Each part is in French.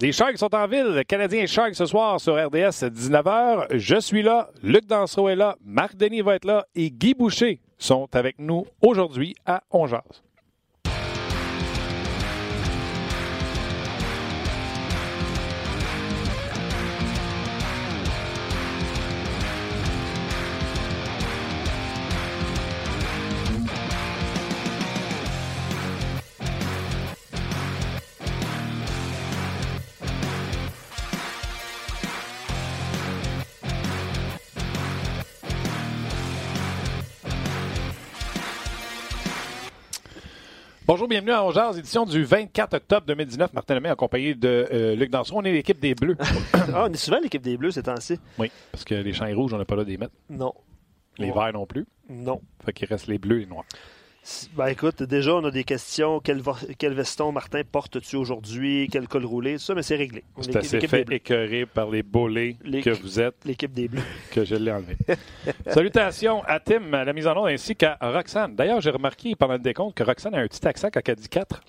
Les Sharks sont en ville. Le Canadien Sharks ce soir sur RDS, 19h. Je suis là. Luc Dansereau est là. Marc Denis va être là. Et Guy Boucher sont avec nous aujourd'hui à On Jase. Bonjour, bienvenue à On Jase, édition du 24 octobre 2019. Martin Lemay, accompagné de Luc Dansereau. On est l'équipe des Bleus. Ah, on est souvent l'équipe des Bleus ces temps-ci. Oui, parce que les champs et rouges, on n'a pas là des mettre. Non. Les verts non plus. Non. Fait qu'il reste les bleus et les noirs. Ben écoute, déjà, on a des questions. Quel veston, Martin, portes-tu aujourd'hui? Quel col roulé? Tout ça, mais c'est réglé. C'est assez fait écœuré par les bolés que vous êtes. L'équipe des Bleus. Que je l'ai enlevé. Salutations à Tim, à la mise en onde, ainsi qu'à Roxane. D'ailleurs, j'ai remarqué pendant le décompte que Roxane a un petit accent quand elle dit 4.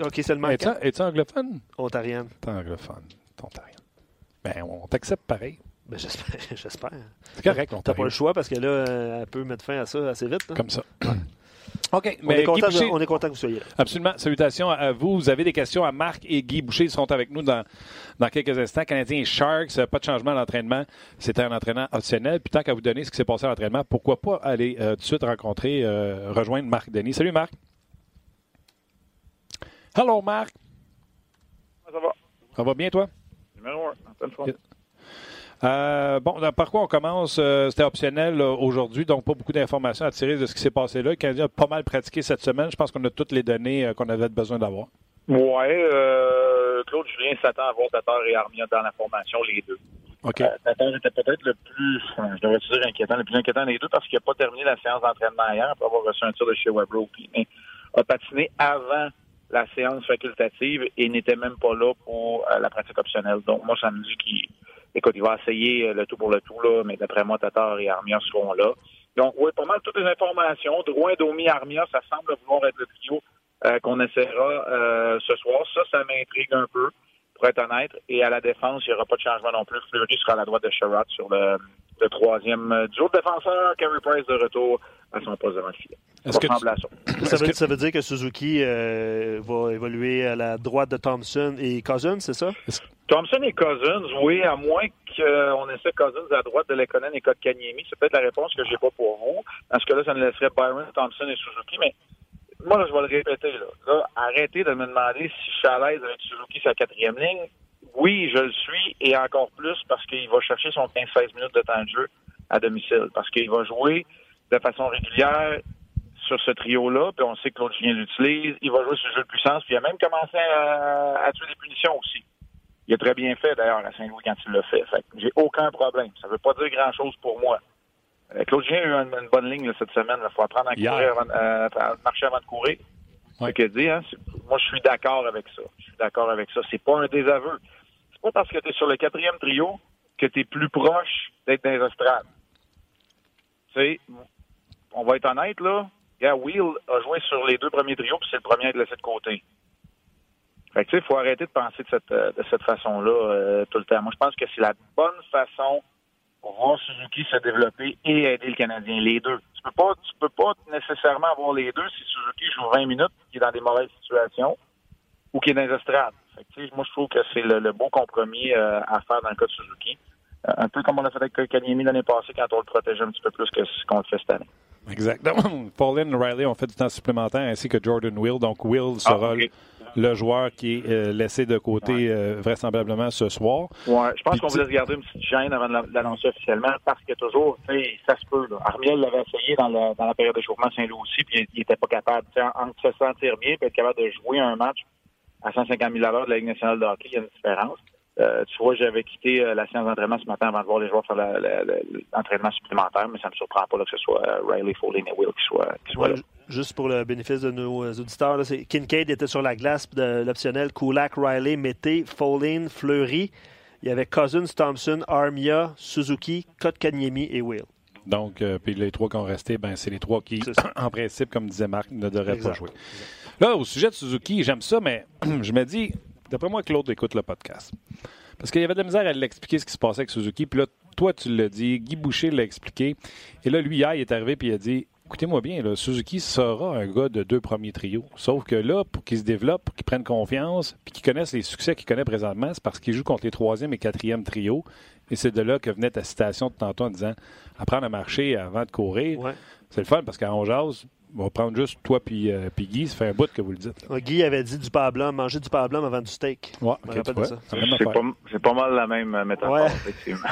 OK, seulement 4. Es-tu anglophone? Ontarienne. T'es anglophone. Ontarienne. Ben, on t'accepte pareil. Ben, j'espère. C'est correct, l'Ontario. T'as pas le choix parce que là, elle peut mettre fin à ça assez vite. Hein? Comme ça. OK, mais on est content que vous soyez là. Absolument. Salutations à vous. Vous avez des questions à Marc et Guy Boucher. Ils seront avec nous dans quelques instants. Canadiens et Sharks, pas de changement à l'entraînement. C'était un entraînement optionnel. Puis tant qu'à vous donner ce qui s'est passé à l'entraînement, pourquoi pas aller tout de suite rencontrer, rejoindre Marc Denis. Salut Marc. Hello Marc. Comment ça va? Ça va bien toi? Numéro 1, en pleine forme. Bon, par quoi on commence? C'était optionnel aujourd'hui, donc pas beaucoup d'informations à tirer de ce qui s'est passé là. Le Canadien a pas mal pratiqué cette semaine. Je pense qu'on a toutes les données qu'on avait besoin d'avoir. Oui. Claude Julien s'attend à voir Tatar et Armia dans la formation, les deux. Okay. Tatar était peut-être le plus inquiétant des deux parce qu'il n'a pas terminé la séance d'entraînement hier après avoir reçu un tir de chez Webber, mais a patiné avant la séance facultative et n'était même pas là pour la pratique optionnelle. Donc, moi, ça me dit qu'il... Écoute, il va essayer le tout pour le tout, là, mais d'après moi, Tatar et Armia seront là. Donc, oui, pas mal toutes les informations. Drouin, Domi, Armia, ça semble vouloir être le trio qu'on essaiera ce soir. Ça m'intrigue un peu, pour être honnête. Et à la défense, il n'y aura pas de changement non plus. Fleury sera à la droite de Sherrod sur le troisième duo de défenseur. Carey Price de retour à son poste devant le filet. Ça veut dire que Suzuki va évoluer à la droite de Thompson et Cousins, c'est ça? Thompson et Cousins, oui, à moins qu'on essaie Cousins à droite de Lehkonen et Kotkaniemi. C'est peut-être la réponse que j'ai pas pour vous. Parce que là, ça nous laisserait Byron, Thompson et Suzuki. Mais moi, là, je vais le répéter. Là, arrêtez de me demander si je suis à l'aise avec Suzuki sa quatrième ligne. Oui, je le suis, et encore plus parce qu'il va chercher son 15-16 minutes de temps de jeu à domicile. Parce qu'il va jouer de façon régulière sur ce trio-là, puis on sait que Claude Julien l'utilise. Il va jouer sur le jeu de puissance, puis il a même commencé à tuer des punitions aussi. Il a très bien fait, d'ailleurs, à Saint-Louis quand il l'a fait. Fait que j'ai aucun problème. Ça ne veut pas dire grand-chose pour moi. Claude Julien a eu une bonne ligne là, cette semaine. Il faut apprendre à courir à marcher avant de courir. Ouais. Que dit, hein? Moi, je suis d'accord avec ça. Je suis d'accord avec ça. C'est pas un désaveu. C'est pas parce que tu es sur le quatrième trio que tu es plus proche d'être dans les estrades. Tu sais, on va être honnête, là. Will a joué sur les deux premiers trios, puis c'est le premier à être laissé de côté. Fait que, tu sais, il faut arrêter de penser de cette façon-là tout le temps. Moi, je pense que c'est la bonne façon pour voir Suzuki se développer et aider le Canadien, les deux. Tu peux pas nécessairement avoir les deux si Suzuki joue 20 minutes, qui est dans des mauvaises situations, ou qui est dans les estrades. Fait que, moi, je trouve que c'est le bon compromis à faire dans le cas de Suzuki. Un peu comme on a fait avec Kotkaniemi l'année passée quand on le protégeait un petit peu plus que ce qu'on le fait cette année. Exact. Follin et Riley ont fait du temps supplémentaire ainsi que Jordan Will. Donc, Will sera le joueur qui est laissé de côté vraisemblablement ce soir. Ouais, je pense qu'on voulait se garder une petite gêne avant de l'annoncer officiellement parce que toujours, tu sais, ça se peut. Armiel l'avait essayé dans la période d'échauffement Saint-Louis aussi, puis il n'était pas capable. Entre se sentir bien et être capable de jouer un match à 150 000 à l'heure de la Ligue nationale de hockey, il y a une différence. Tu vois, j'avais quitté la séance d'entraînement ce matin avant de voir les joueurs faire l'entraînement supplémentaire, mais ça ne me surprend pas là, que ce soit Riley, Follin et Will qui soient là. Juste pour le bénéfice de nos auditeurs, là, Kincaid était sur la glace de l'optionnel, Kulak, Riley, Mete, Follin, Fleury. Il y avait Cousins, Thompson, Armia, Suzuki, Kotkaniemi et Will. Donc, puis les trois qui ont resté, ben c'est les trois qui, en principe, comme disait Marc, ne devraient pas jouer. Exact. Là, au sujet de Suzuki, j'aime ça, mais je me dis, d'après moi, Claude écoute le podcast. Parce qu'il y avait de la misère à l'expliquer ce qui se passait avec Suzuki. Puis là, toi, tu l'as dit, Guy Boucher l'a expliqué. Et là, lui, hier, il est arrivé puis il a dit, écoutez-moi bien, là, Suzuki sera un gars de deux premiers trios. Sauf que là, pour qu'il se développe, pour qu'il prenne confiance, puis qu'il connaisse les succès qu'il connaît présentement, c'est parce qu'il joue contre les troisième et quatrième trios. Et c'est de là que venait ta citation de tantôt en disant, apprendre à marcher avant de courir. Ouais. C'est le fun parce qu'en jase, on va prendre juste toi puis Guy. Ça fait un bout que vous le dites. Guy avait dit du pain blanc, manger du pain blanc avant du steak. Ouais, okay, ça. C'est pas mal la même métaphore, ouais. Effectivement.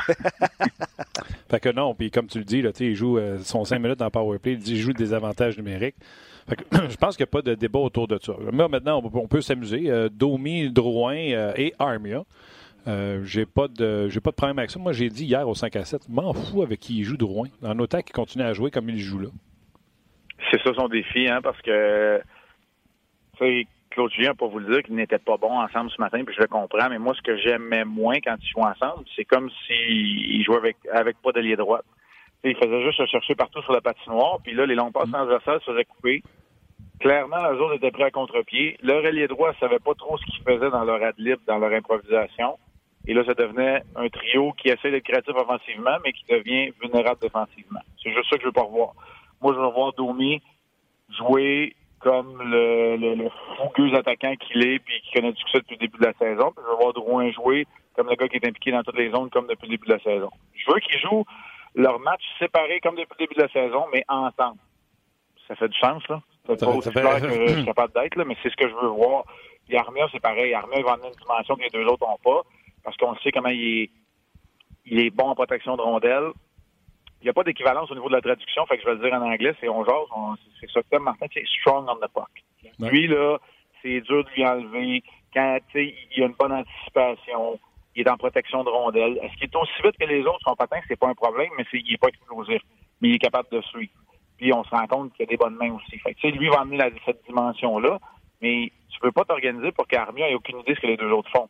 Fait que non, puis comme tu le dis, là, il joue son 5 minutes en powerplay, il dit il joue des avantages numériques. Fait que, je pense qu'il n'y a pas de débat autour de ça. Mais maintenant, on peut s'amuser. Domi, Drouin et Armia. J'ai pas de problème avec ça. Moi, j'ai dit hier au 5 à 7, m'en fous avec qui il joue Drouin. En autant qu'il continue à jouer comme il joue là. C'est ça son défi, hein, parce que Claude Julien, pour vous le dire, qu'ils n'étaient pas bons ensemble ce matin, puis je le comprends, mais moi, ce que j'aimais moins quand ils jouaient ensemble, c'est comme s'ils jouaient avec pas d'ailier droit. Ils faisaient juste se chercher partout sur la patinoire, puis là, les longues passes transversales se faisaient couper. Clairement, eux autres étaient pris à contre-pied. Leur ailier droit ne savait pas trop ce qu'ils faisaient dans leur ad-lib, dans leur improvisation. Et là, ça devenait un trio qui essaie d'être créatif offensivement, mais qui devient vulnérable défensivement. C'est juste ça que je veux pas revoir. Moi, je veux voir Domi jouer comme le fougueux attaquant qu'il est puis qui connaît du succès depuis le début de la saison. Puis je veux voir Drouin jouer comme le gars qui est impliqué dans toutes les zones comme depuis le début de la saison. Je veux qu'ils jouent leur match séparé comme depuis le début de la saison, mais ensemble. Ça fait du sens, là. C'est pas aussi clair que je suis capable d'être, là, mais c'est ce que je veux voir. Et Armia, c'est pareil. Armia va amener une dimension que les deux autres n'ont pas parce qu'on sait comment il est bon en protection de rondelles. Il n'y a pas d'équivalence au niveau de la traduction, fait que je vais le dire en anglais, c'est on jase, c'est ça que t'aimes, Martin, c'est strong on the puck. Ouais. Lui, là, c'est dur de lui enlever. Quand, tu sais, il a une bonne anticipation, il est en protection de rondelle. Est-ce qu'il est aussi vite que les autres, son patin, c'est pas un problème, mais il n'est pas explosif. Mais il est capable de suivre. Puis on se rend compte qu'il y a des bonnes mains aussi. Fait que, tu sais, lui, il va amener cette dimension-là, mais tu peux pas t'organiser pour qu'Armia ait aucune idée de ce que les deux autres font.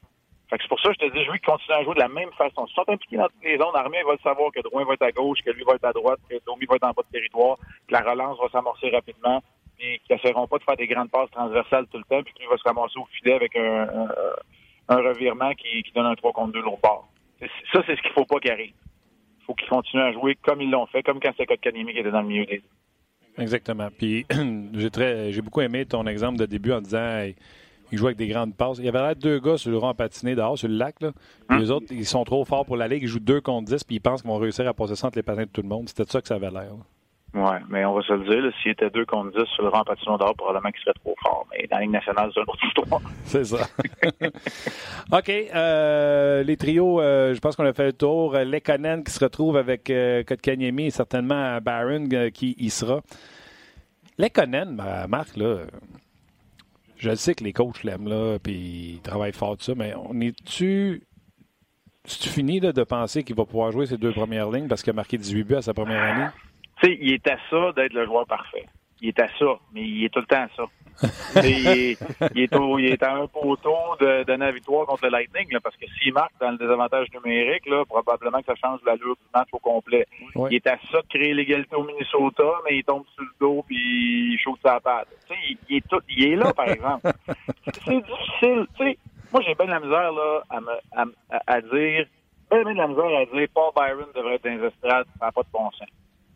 Fait que c'est pour ça que je te dis, je veux qu'ils continuent à jouer de la même façon. Ils sont impliqués dans toutes les zones. Armia va le savoir que Drouin va être à gauche, que lui va être à droite, que Domi va être en bas de territoire, que la relance va s'amorcer rapidement, puis qu'ils n'essaieront pas de faire des grandes passes transversales tout le temps, puis qu'il va se ramasser au filet avec un revirement qui donne un 3 contre 2 l'autre bord. Ça, c'est ce qu'il faut pas qu'il arrive. Il faut qu'ils continuent à jouer comme ils l'ont fait, comme quand c'était Kotkaniemi qui était dans le milieu des... Exactement. Puis j'ai beaucoup aimé ton exemple de début en disant... Hey, ils jouent avec des grandes passes. Il y avait l'air deux gars sur le rond à patiner dehors, sur le lac. Là. Les autres, ils sont trop forts pour la ligue. Ils jouent 2 contre 10 puis ils pensent qu'ils vont réussir à passer ça entre les patins de tout le monde. C'était de ça que ça avait l'air. Oui, mais on va se le dire. Là, s'il était 2 contre 10 sur le rond à patiner dehors, probablement qu'il serait trop fort. Mais dans la Ligue nationale, c'est un autre histoire. C'est ça. OK. Les trios, je pense qu'on a fait le tour. Lehkonen qui se retrouve avec Kotkaniemi et certainement Byron qui y sera. Lehkonen, Marc, là... Je le sais que les coachs l'aiment, là, puis ils travaillent fort de ça, mais est-tu fini là, de penser qu'il va pouvoir jouer ses 2 premières lignes parce qu'il a marqué 18 buts à sa première année? Tu sais, il est à ça d'être le joueur parfait. Il est à ça, mais il est tout le temps à ça. il est à un poteau de donner la victoire contre le Lightning, là, parce que s'il marque dans le désavantage numérique, là, probablement que ça change l'allure du match au complet. Ouais. Il est à ça de créer l'égalité au Minnesota, mais il tombe sur le dos puis il chauffe sa patte. Il est là, par exemple. C'est difficile. T'sais, moi, j'ai bien de la misère là, à dire... Bien de la misère à dire Paul Byron devrait être dans les estrades, ça n'a pas de bon sens.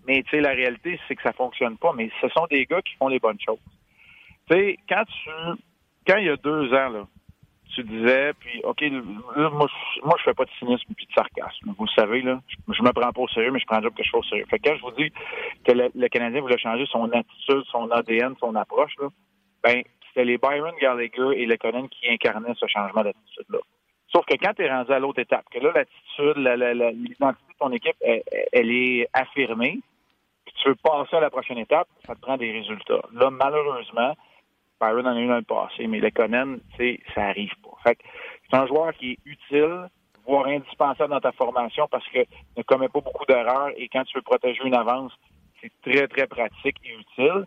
Mais tu sais, la réalité, c'est que ça fonctionne pas. Mais ce sont des gars qui font les bonnes choses. Tu sais, quand il y a 2 ans, là, tu disais, puis OK, là, moi je fais pas de cynisme puis de sarcasme. Vous le savez, là, je me prends pas au sérieux, mais je prends déjà quelque chose au sérieux. Fait que quand je vous dis que le Canadien voulait changer son attitude, son ADN, son approche, là, ben, c'était les Byron, Gallagher et Lehkonen qui incarnaient ce changement d'attitude-là. Sauf que quand tu es rendu à l'autre étape, que là, l'attitude, l'identité de ton équipe, elle est affirmée. Tu veux passer à la prochaine étape, ça te prend des résultats. Là, malheureusement, Byron en a eu dans le passé, mais Lehkonen, tu sais, ça n'arrive pas. Fait que c'est un joueur qui est utile, voire indispensable dans ta formation parce que ne commet pas beaucoup d'erreurs et quand tu veux protéger une avance, c'est très, très pratique et utile,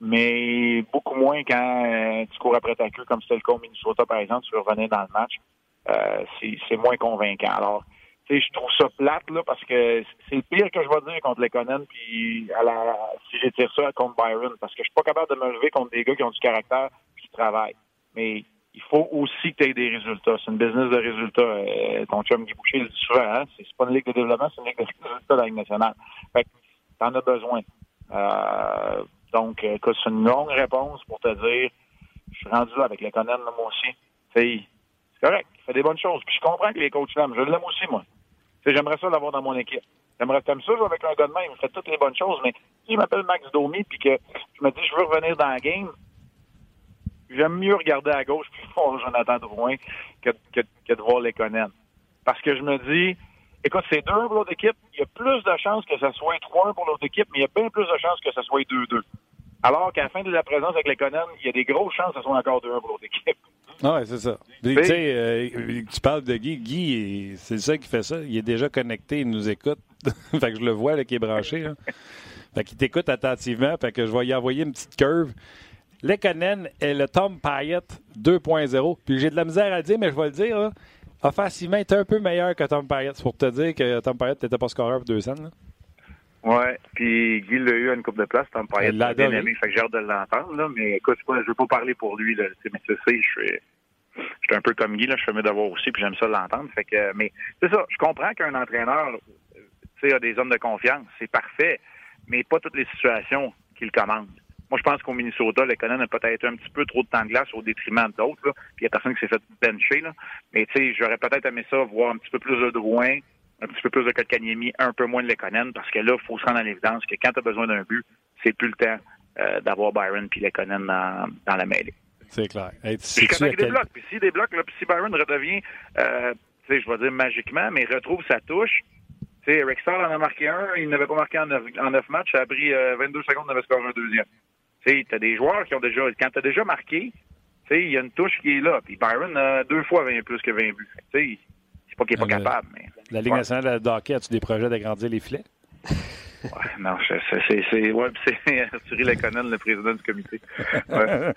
mais beaucoup moins quand tu cours après ta queue, comme c'était le cas au Minnesota, par exemple, tu revenais dans le match. C'est moins convaincant. Alors, je trouve ça plate, là, parce que c'est le pire que je vais dire contre Lehkonen, puis si j'étire ça contre Byron, parce que je suis pas capable de me lever contre des gars qui ont du caractère, je travail. Mais il faut aussi que tu aies des résultats. C'est une business de résultats. Ton chum Guy Boucher le dit souvent, hein? C'est pas une ligue de développement, c'est une ligue de résultats de la Ligue nationale. Fait que t'en as besoin. Donc, écoute, c'est une longue réponse pour te dire je suis rendu là avec Lehkonen, là, moi aussi. T'sais, c'est correct, il fait des bonnes choses. Puis je comprends que les coachs l'aiment. Je l'aime aussi, moi. T'sais, j'aimerais ça l'avoir dans mon équipe. J'aimerais comme ça, jouer avec un gars de main, il me fait toutes les bonnes choses, mais si je m'appelle Max Domi puis que je me dis je veux revenir dans la game, j'aime mieux regarder à gauche puis voir Jonathan Drouin que de voir Lehkonen. Parce que je me dis, écoute, c'est 2-1 pour l'autre équipe, il y a plus de chances que ça soit 3-1 pour l'autre équipe, mais il y a bien plus de chances que ça soit 2-2. Alors qu'à la fin de la présence avec Lehkonen, il y a des grosses chances que ça soit encore 2-1 pour l'autre équipe. Oui, c'est ça. Tu parles de Guy. Guy, c'est ça qui fait ça. Il est déjà connecté, il nous écoute. Fait que je le vois là, qui est branché. Là. Fait qu'il t'écoute attentivement. Fait que je vais y envoyer une petite curve. Lehkonen est le Tom Payet 2.0. Puis j'ai de la misère à le dire, mais je vais le dire. Là. Offensivement, il est un peu meilleur que Tom Payet. C'est pour te dire que Tom Payet n'était pas scoreur pour 200. Oui, puis Guy l'a eu à une coupe de place. Tom Payet l'a bien aimé. Fait que j'ai hâte de l'entendre. Là. Mais écoute, je ne veux pas parler pour lui. Là. Mais tu sais, je suis un peu comme Guy. Là. Je fais mes devoirs aussi, puis j'aime ça l'entendre. Fait que, mais c'est ça. Je comprends qu'un entraîneur a des hommes de confiance. C'est parfait, mais pas toutes les situations qu'il commande. Moi, je pense qu'au Minnesota, Lehkonen a peut-être un petit peu trop de temps de glace au détriment d'autres. Là. Puis il y a personne qui s'est fait bencher. Là. Mais tu sais, j'aurais peut-être aimé ça, voir un petit peu plus de Drouin, un petit peu plus de Kotkaniemi, un peu moins de Lehkonen, parce que là, il faut se rendre à l'évidence que quand tu as besoin d'un but, c'est plus le temps d'avoir Byron puis Lehkonen dans la mêlée. C'est clair. Hey, puis quand il débloque, puis s'il débloque, là, puis si Byron redevient, tu sais, je vais dire magiquement, mais retrouve sa touche. Tu sais, Eric Starr en a marqué un, il n'avait pas marqué en 9 matchs, ça a pris 22 secondes, il avait scoré un deuxième. Tu sais, t'as des joueurs qui ont déjà... Quand t'as déjà marqué, tu sais, il y a une touche qui est là. Puis Byron a 2 fois plus que 20 buts. Tu sais, c'est pas qu'il n'est pas capable, mais... La Ligue nationale de hockey, as-tu des projets d'agrandir les filets? Ouais, non, c'est Lehkonen, le président du comité. Ouais.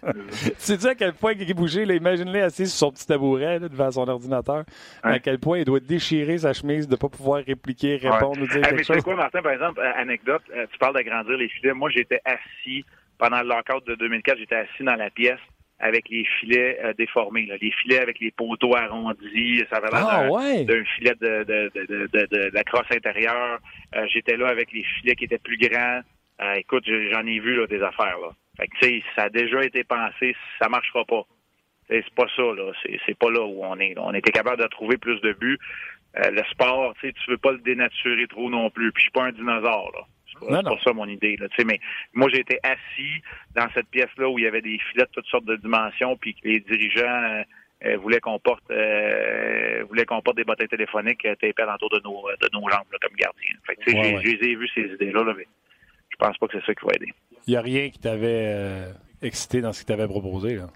Tu dis à quel point Guy Boucher, là, imagine-le assis sur son petit tabouret là, devant son ordinateur, ouais. À quel point il doit déchirer sa chemise de ne pas pouvoir répliquer, répondre, ouais. Ou dire quelque chose. Mais tu sais quoi, Martin, par exemple, anecdote, tu parles d'agrandir les filets. Moi, j'étais assis, pendant le lockout de 2004, j'étais assis dans la pièce avec les filets déformés, là. Les filets avec les poteaux arrondis, ça avait l'air d'un filet de la crosse intérieure. J'étais là avec les filets qui étaient plus grands. Écoute, j'en ai vu là, des affaires. Là. Fait que, tu sais, ça a déjà été pensé, ça marchera pas. T'sais, c'est pas ça, là. C'est pas là où on est. Là. On était capable de trouver plus de buts. Le sport, tu sais, tu veux pas le dénaturer trop non plus. Puis je suis pas un dinosaure, là. C'est pas ça mon idée. Là. Mais moi, j'ai été assis dans cette pièce-là où il y avait des filets de toutes sortes de dimensions, puis les dirigeants voulaient qu'on porte des bottins téléphoniques tapés autour de nos jambes là, comme gardien. Fait que, Je les ai vus, ces idées-là, là, mais je pense pas que c'est ça qui va aider. Il n'y a rien qui t'avait excité dans ce que tu avais proposé? Là.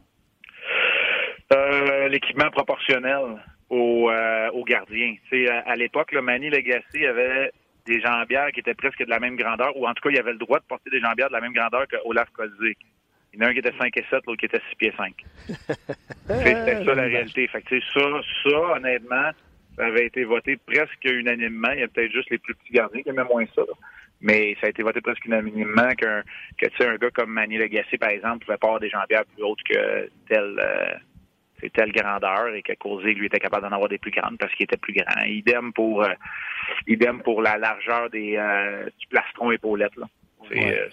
L'équipement proportionnel aux gardiens. À l'époque, là, Manny Legace avait des jambières qui étaient presque de la même grandeur, ou en tout cas, il avait le droit de porter des jambières de la même grandeur qu'Olaf Kozik. Il y en a un qui était 5'7", l'autre qui était 6'5". C'était ça la réalité. Fait que, ça, honnêtement, ça avait été voté presque unanimement. Il y a peut-être juste les plus petits gardiens qui aimaient moins ça. Là. Mais ça a été voté presque unanimement qu'un gars comme Manny Legace, par exemple, pouvait porter des jambières plus hautes que telle grandeur et que Kozik, lui, était capable d'en avoir des plus grandes parce qu'il était plus grand. Idem pour la largeur du plastron épaulette. Là.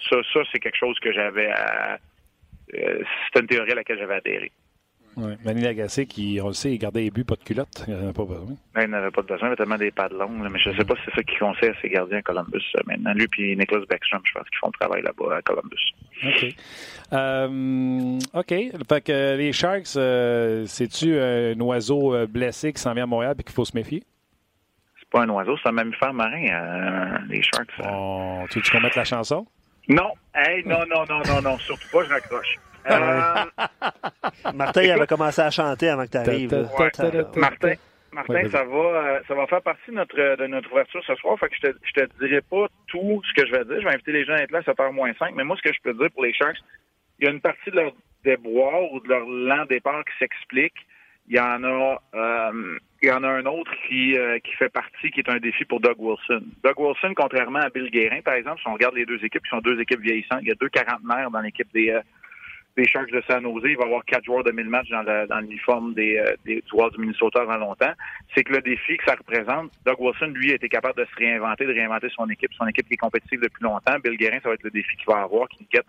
Ça, c'est quelque chose que j'avais... C'est une théorie à laquelle j'avais adhéré. Ouais. Manny Legace, qui, on le sait, il gardait les buts, pas de culotte. Il n'en avait pas besoin. Il n'avait pas de besoin, il avait tellement des pads longs. Là, mais je ne sais pas si c'est ça qu'il conseille à ses gardiens à Columbus maintenant. Lui et Nicholas Backstrom, je pense qu'ils font le travail là-bas à Columbus. OK. Fait que les Sharks, c'est-tu un oiseau blessé qui s'en vient à Montréal et qu'il faut se méfier? Pas un oiseau, c'est un mammifère marin, les Sharks. Oh, tu veux-tu qu'on mette la chanson? Non. Hey, non. Surtout pas, je raccroche. Martin, il avait commencé à chanter avant que tu arrives. Martin, ça va faire partie de notre ouverture ce soir. Fait que je te dirai pas tout ce que je vais dire. Je vais inviter les gens à être là à 7h-5. Mais moi, ce que je peux dire pour les Sharks, il y a une partie de leur déboire ou de leur lent départ qui s'explique. Il y en a un autre qui fait partie, qui est un défi pour Doug Wilson. Doug Wilson, contrairement à Bill Guerin, par exemple, si on regarde les deux équipes, qui sont deux équipes vieillissantes, il y a deux quarantenaires dans l'équipe des les Sharks de San Jose, il va y avoir 4 joueurs de 1000 matchs dans l'uniforme des joueurs du Minnesota avant longtemps. C'est que le défi que ça représente, Doug Wilson, lui, a été capable de se réinventer, de réinventer son équipe qui est compétitive depuis longtemps. Bill Guerin, ça va être le défi qu'il va avoir, qu'il guette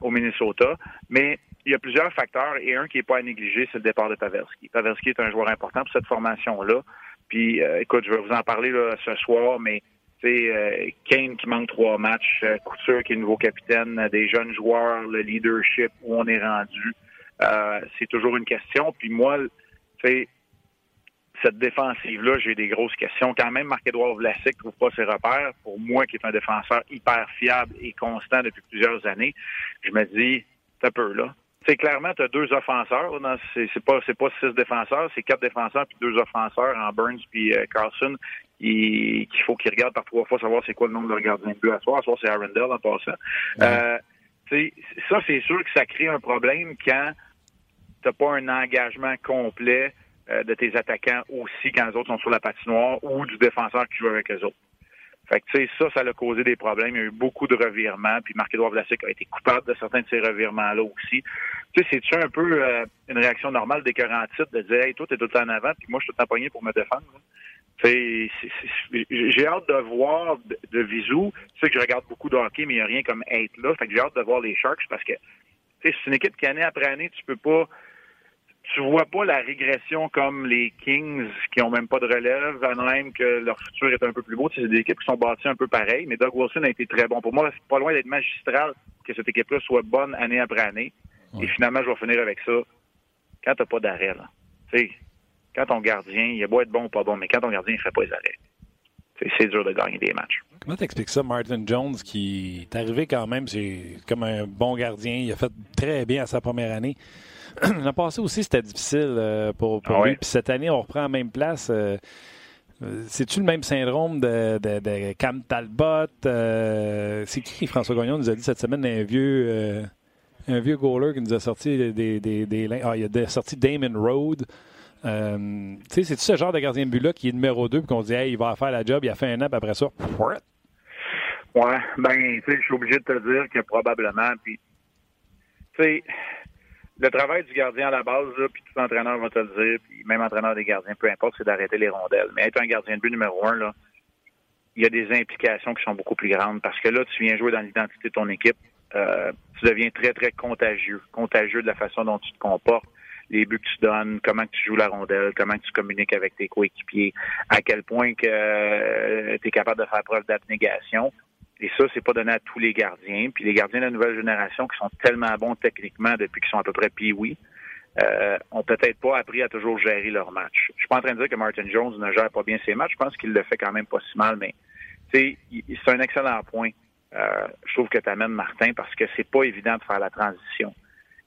au Minnesota. Mais il y a plusieurs facteurs, et un qui n'est pas à négliger, c'est le départ de Pavelski. Pavelski est un joueur important pour cette formation-là. Puis, écoute, je vais vous en parler là, ce soir, mais c'est Kane qui manque 3 matchs, Couture qui est nouveau capitaine, des jeunes joueurs, le leadership, où on est rendu. C'est toujours une question. Puis moi, cette défensive-là, j'ai des grosses questions. Quand même, Marc-Édouard Vlasic ne trouve pas ses repères. Pour moi, qui est un défenseur hyper fiable et constant depuis plusieurs années, je me dis, t'as peu là. C'est clairement, tu as 2 offenseurs. Non, c'est pas 6 défenseurs, c'est 4 défenseurs puis 2 offenseurs en Burns puis Carlson qu'il faut qu'ils regardent par 3 fois savoir c'est quoi le nombre de gardiens de but à soir. À soir, c'est Arundel en passant. Ça, c'est sûr que ça crée un problème quand t'as pas un engagement complet de tes attaquants aussi quand les autres sont sur la patinoire ou du défenseur qui joue avec les autres. Fait que, ça l'a causé des problèmes. Il y a eu beaucoup de revirements. Puis Marc-Édouard Vlasic a été coupable de certains de ces revirements-là aussi. C'est-tu un peu une réaction normale des corantites de dire « Hey, toi, t'es tout le temps en avant, puis moi, je suis tout le temps pogné pour me défendre. » J'ai hâte de voir de visu. Tu sais que je regarde beaucoup de hockey, mais il n'y a rien comme être là. Fait que j'ai hâte de voir les Sharks parce que c'est une équipe qu'année après année, tu vois pas la régression comme les Kings qui ont même pas de relève, même que leur futur est un peu plus beau. C'est des équipes qui sont bâties un peu pareil, mais Doug Wilson a été très bon. Pour moi, c'est pas loin d'être magistral que cette équipe-là soit bonne année après année. Ouais. Et finalement, je vais finir avec ça. Quand t'as pas d'arrêt, là, quand ton gardien, il a beau être bon ou pas bon, mais quand ton gardien, il fait pas les arrêts. C'est dur de gagner des matchs. Comment t'expliques ça, Martin Jones, qui est arrivé quand même, c'est comme un bon gardien, il a fait très bien à sa première année. L'an passé aussi, c'était difficile pour lui. Puis cette année, on reprend la même place. C'est-tu le même syndrome de Cam Talbot? C'est qui, François Gagnon, nous a dit cette semaine un vieux goaler qui nous a sorti des il a sorti Damon Road. C'est-tu ce genre de gardien de but-là qui est numéro 2 et qu'on dit hey, il va faire la job, il a fait un an, puis après ça, what? Ouais, je suis obligé de te dire que probablement, puis tu sais, le travail du gardien à la base, là, puis tout entraîneur va te le dire, puis même entraîneur des gardiens, peu importe, c'est d'arrêter les rondelles. Mais être un gardien de but numéro 1, là, il y a des implications qui sont beaucoup plus grandes parce que là, tu viens jouer dans l'identité de ton équipe. Tu deviens très, très contagieux de la façon dont tu te comportes, les buts que tu donnes, comment tu joues la rondelle, comment tu communiques avec tes coéquipiers, à quel point que tu es capable de faire preuve d'abnégation. Et ça, c'est pas donné à tous les gardiens. Puis les gardiens de la nouvelle génération qui sont tellement bons techniquement depuis qu'ils sont à peu près pee-wee, ont peut-être pas appris à toujours gérer leur match. Je suis pas en train de dire que Martin Jones ne gère pas bien ses matchs. Je pense qu'il le fait quand même pas si mal, mais c'est un excellent point. Je trouve que tu amènes Martin parce que c'est pas évident de faire la transition.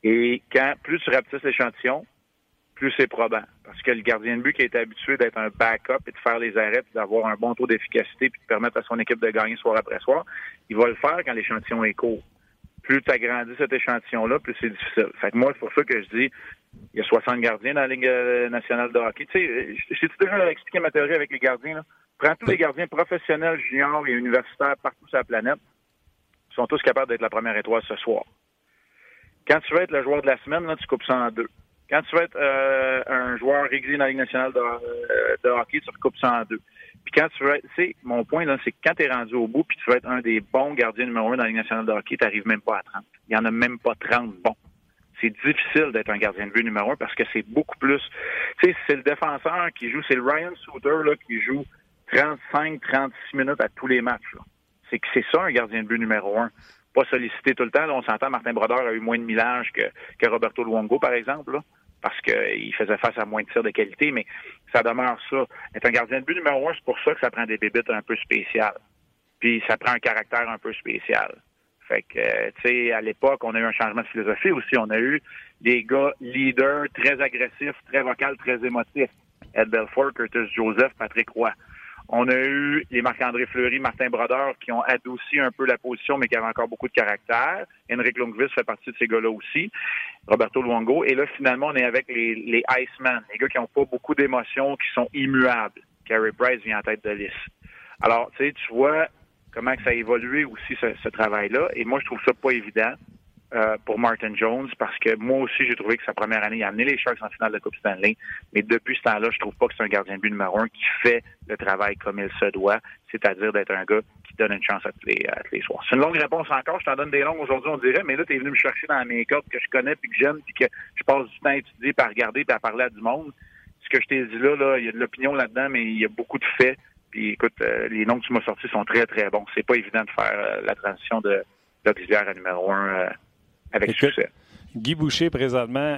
Et quand plus tu rapetisses l'échantillon, plus c'est probant. Parce que le gardien de but qui est habitué d'être un backup et de faire les arrêts, puis d'avoir un bon taux d'efficacité, puis de permettre à son équipe de gagner soir après soir, il va le faire quand l'échantillon est court. Plus tu agrandis cet échantillon-là, plus c'est difficile. Fait que moi, c'est pour ça que je dis, il y a 60 gardiens dans la Ligue nationale de hockey. Tu sais, j'ai-tu déjà expliqué ma théorie avec les gardiens, là? Prends tous les gardiens professionnels, juniors et universitaires partout sur la planète. Ils sont tous capables d'être la première étoile ce soir. Quand tu veux être le joueur de la semaine, là, tu coupes ça en 2. Quand tu vas être un joueur régulier dans la Ligue nationale de hockey, tu recoupes ça en 2. Puis quand tu vas être, mon point, là, c'est que quand tu es rendu au bout, puis tu vas être un des bons gardiens numéro 1 dans la Ligue nationale de hockey, tu n'arrives même pas à 30. Il n'y en a même pas 30 bons. C'est difficile d'être un gardien de but numéro 1 parce que c'est beaucoup plus. Tu sais, c'est le défenseur qui joue, c'est le Ryan Suter là, qui joue 35-36 minutes à tous les matchs. Là. C'est ça un gardien de but numéro 1. Pas sollicité tout le temps. Là, on s'entend, Martin Brodeur a eu moins de millage que Roberto Luongo, par exemple. Là. Parce qu'il faisait face à moins de tirs de qualité, mais ça demeure ça. Être un gardien de but numéro 1, c'est pour ça que ça prend des bébites un peu spéciales. Puis ça prend un caractère un peu spécial. Fait que, à l'époque, on a eu un changement de philosophie aussi. On a eu des gars leaders, très agressifs, très vocaux, très émotifs. Ed Belfort, Curtis Joseph, Patrick Roy. On a eu les Marc-André Fleury, Martin Brodeur qui ont adouci un peu la position, mais qui avaient encore beaucoup de caractère. Henrik Lundqvist fait partie de ces gars-là aussi. Roberto Luongo. Et là, finalement, on est avec les Iceman, les gars qui n'ont pas beaucoup d'émotions, qui sont immuables. Carey Price vient en tête de liste. Alors, tu vois comment ça a évolué aussi, ce travail-là. Et moi, je trouve ça pas évident. pour Martin Jones, parce que moi aussi, j'ai trouvé que sa première année, il a amené les Sharks en finale de Coupe Stanley, mais depuis ce temps-là, je trouve pas que c'est un gardien de but numéro un qui fait le travail comme il se doit, c'est-à-dire d'être un gars qui donne une chance à tous les soirs. C'est une longue réponse encore, je t'en donne des longues aujourd'hui, on dirait, mais là, t'es venu me chercher dans mes cordes que je connais puis que j'aime, puis que je passe du temps à étudier, puis à regarder, puis à parler à du monde. Ce que je t'ai dit là, il y a de l'opinion là-dedans, mais il y a beaucoup de faits, puis écoute, les noms que tu m'as sortis sont très, très bons. C'est pas évident de faire la transition d'auxiliaire à numéro 1 avec succès. Guy Boucher, présentement,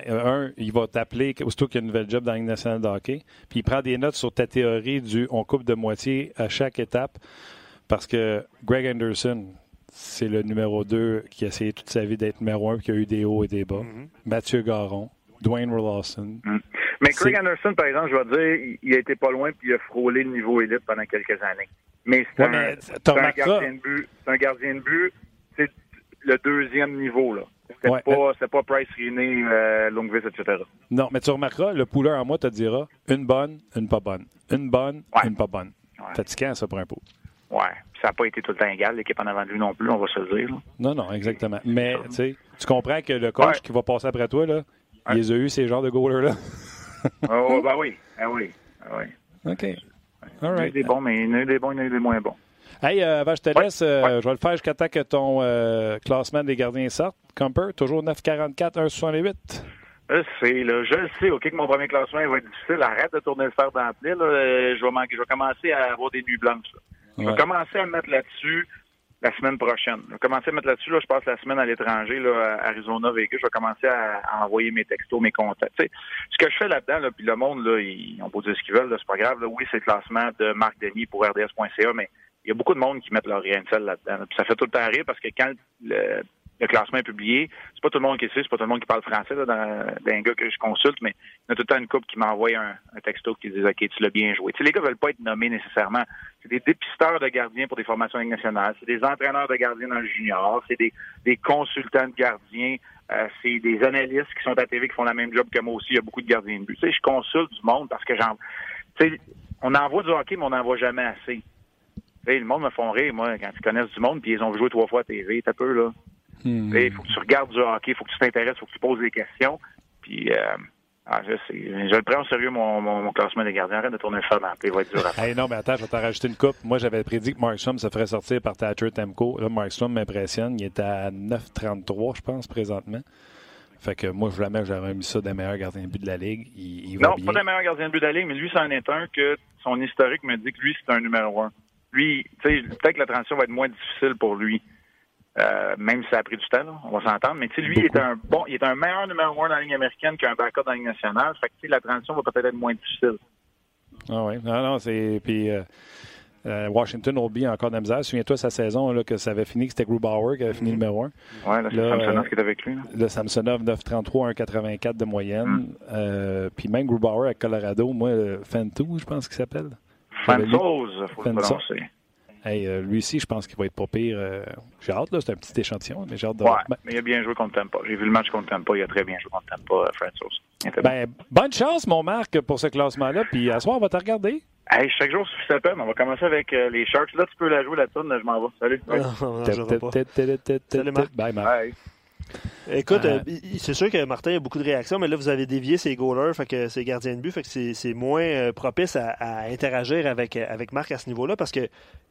il va t'appeler aussitôt qu'il y a une nouvelle job dans la Ligue nationale de hockey, puis il prend des notes sur ta théorie du « on coupe de moitié à chaque étape », parce que Greg Anderson, c'est le numéro 2 qui a essayé toute sa vie d'être numéro 1 et qui a eu des hauts et des bas. Mm-hmm. Mathieu Garon, Dwayne Rollinson. Mm. Mais Craig Anderson, par exemple, je vais te dire, il a été pas loin puis il a frôlé le niveau élite pendant quelques années. Mais c'est un gardien de but. C'est un gardien de but, c'est le deuxième niveau, là. C'était pas Price, René, Longvis, etc. Non, mais tu remarqueras, le pouleur en moi te dira une bonne, une pas bonne. Une bonne, une pas bonne. Ouais. Fatiguant, ça, pour un pot. Ouais. Ça n'a pas été tout le temps égal, l'équipe en avant de lui non plus, on va se le dire. Là. Non, exactement. Mais, tu sais, tu comprends que le coach qui va passer après toi, là, il les a eu, ces genres de goalers-là. Oh, ben oui. Ah oui. OK. All right. Il y en a eu des moins bons. Hey, avant je te laisse, je vais le faire jusqu'à temps que ton classement des gardiens sorte. Comper, toujours 9,44, 1,68. Je le sais. OK, que mon premier classement il va être difficile. Arrête de tourner le fer dans la plaie. Je vais commencer à avoir des nuits blanches. Ouais. Je vais commencer à me mettre là-dessus la semaine prochaine. Je vais commencer à me mettre là-dessus. Là, je passe la semaine à l'étranger, là, à Arizona, Vegas. Je vais commencer à envoyer mes textos, mes contacts. Tu sais, ce que je fais là-dedans, là, puis le monde, là, ils ont beau dire ce qu'ils veulent, là, c'est pas grave. Là. Oui, c'est le classement de Marc Denis pour RDS.ca, mais il y a beaucoup de monde qui mettent leur rien de sel là-dedans. Puis ça fait tout le temps rire parce que quand le classement est publié, c'est pas tout le monde qui sait, c'est pas tout le monde qui parle français là, dans un gars que je consulte, mais il y a tout le temps une couple qui m'envoie un texto qui dit « OK, tu l'as bien joué ». Tu sais, les gars veulent pas être nommés nécessairement. C'est des dépisteurs de gardiens pour des formations nationales, c'est des entraîneurs de gardiens dans le junior, c'est des consultants de gardiens, c'est des analystes qui sont à TV qui font la même job que moi aussi. Il y a beaucoup de gardiens de but. Tu sais, je consulte du monde parce que tu sais, on envoie du hockey, mais on n'en voit jamais assez. Hey, le monde me font rire, moi, quand ils connaissent du monde, puis ils ont joué 3 fois à TV, t'as peu, là. Hey, faut que tu regardes du hockey, faut que tu t'intéresses, faut que tu poses des questions, puis... Je le prends au sérieux, mon classement des gardiens. Arrête de tourner le fer dans la plaie, il va être dur à faire. Hey, non, mais attends, je vais t'en rajouter une coupe. Moi, j'avais prédit que Markstrom se ferait sortir par Thatcher Temco. Là, Markstrom m'impressionne. Il est à 9,33, je pense, présentement. Fait que moi, vraiment, j'aurais mis ça des meilleurs gardiens de but de la Ligue. Il va bien. Pas des meilleurs gardiens de but de la Ligue, mais lui, c'en est un que son historique me dit que lui, c'est un numéro 1. Lui, tu sais, peut-être que la transition va être moins difficile pour lui, même si ça a pris du temps, là, on va s'entendre. Mais tu sais, lui, il est un meilleur numéro 1 dans la Ligue américaine qu'un backup dans la Ligue nationale. Fait que tu sais, la transition va peut-être être moins difficile. Ah oui, non, c'est... Puis Washington Obi encore de la misère. Souviens-toi sa saison là, que ça avait fini, que c'était Grubauer qui avait fini numéro 1. Oui, c'est Samsonov qui était avec lui. Là. Le Samsonov, 9,33, 1,84 de moyenne. Puis même Grubauer à Colorado, moi, Fantou, je pense qu'il s'appelle. Fantos, faut le prononcer. Hey, lui aussi, je pense qu'il va être pas pire. J'ai hâte, là, c'est un petit échantillon, mais j'ai hâte de voir. Ouais, mais il a bien joué contre Tampa. J'ai vu le match contre Tampa, il a très bien joué contre Tampa, Fantos. Bonne chance, mon Marc, pour ce classement-là, puis à soir, on va te regarder. Hey, chaque jour suffit sa peine. On va commencer avec les Sharks. Là, tu peux la jouer, la toune, je m'en vais. Salut. Salut, Marc. Bye, Marc. Écoute, c'est sûr que Martin a beaucoup de réactions, mais là, vous avez dévié ses goalers, fait que ses gardiens de but, fait que c'est moins propice à interagir avec Marc à ce niveau-là, parce que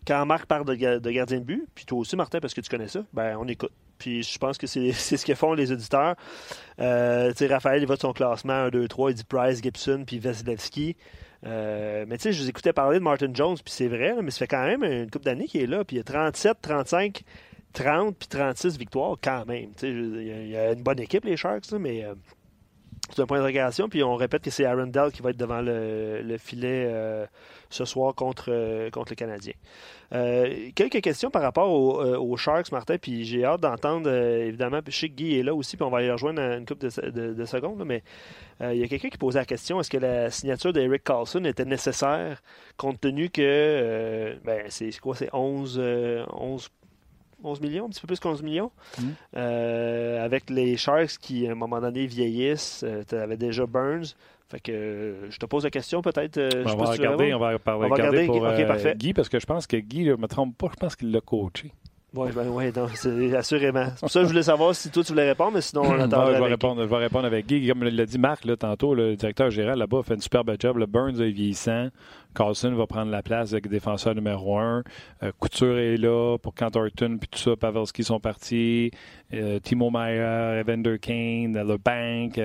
quand Marc parle de gardien de but, puis toi aussi, Martin, parce que tu connais ça, ben on écoute. Puis je pense que c'est ce que font les auditeurs. Tu sais, Raphaël, il va de son classement 1, 2, 3, il dit Price, Gibson, puis Vasilevski. Mais tu sais, je vous écoutais parler de Martin Jones, puis c'est vrai, là, mais ça fait quand même une couple d'années qu'il est là, puis il y a 37, 35... 30 puis 36 victoires quand même. Il y a une bonne équipe, les Sharks, là, mais c'est un point d'interrogation. Puis on répète que c'est Arundel qui va être devant le filet ce soir contre le Canadien. Quelques questions par rapport aux Sharks, Martin, puis j'ai hâte d'entendre, évidemment, puis je sais que Guy est là aussi, puis on va aller rejoindre une couple de secondes, là, mais il y a quelqu'un qui posait la question, est-ce que la signature d'Eric Karlsson était nécessaire, compte tenu que, c'est 11 millions, un petit peu plus qu'11 millions. Avec les Sharks qui, à un moment donné, vieillissent. Tu avais déjà Burns. Fait que je te pose la question, peut-être. On va regarder pour Guy, parce que je pense que Guy, je ne me trompe pas, je pense qu'il l'a coaché. Oui, ben, ouais, assurément. C'est pour ça que je voulais savoir si toi, tu voulais répondre, mais sinon, on attendra. Je vais répondre avec Guy. Comme l'a dit Marc, là, tantôt, le directeur général là-bas fait une superbe job. Le Burns est vieillissant. Carlson va prendre la place avec défenseur numéro 1. Couture est là pour Kent Horton, puis tout ça. Pavelski sont partis. Timo Meyer, Evander Kane, Le Bank.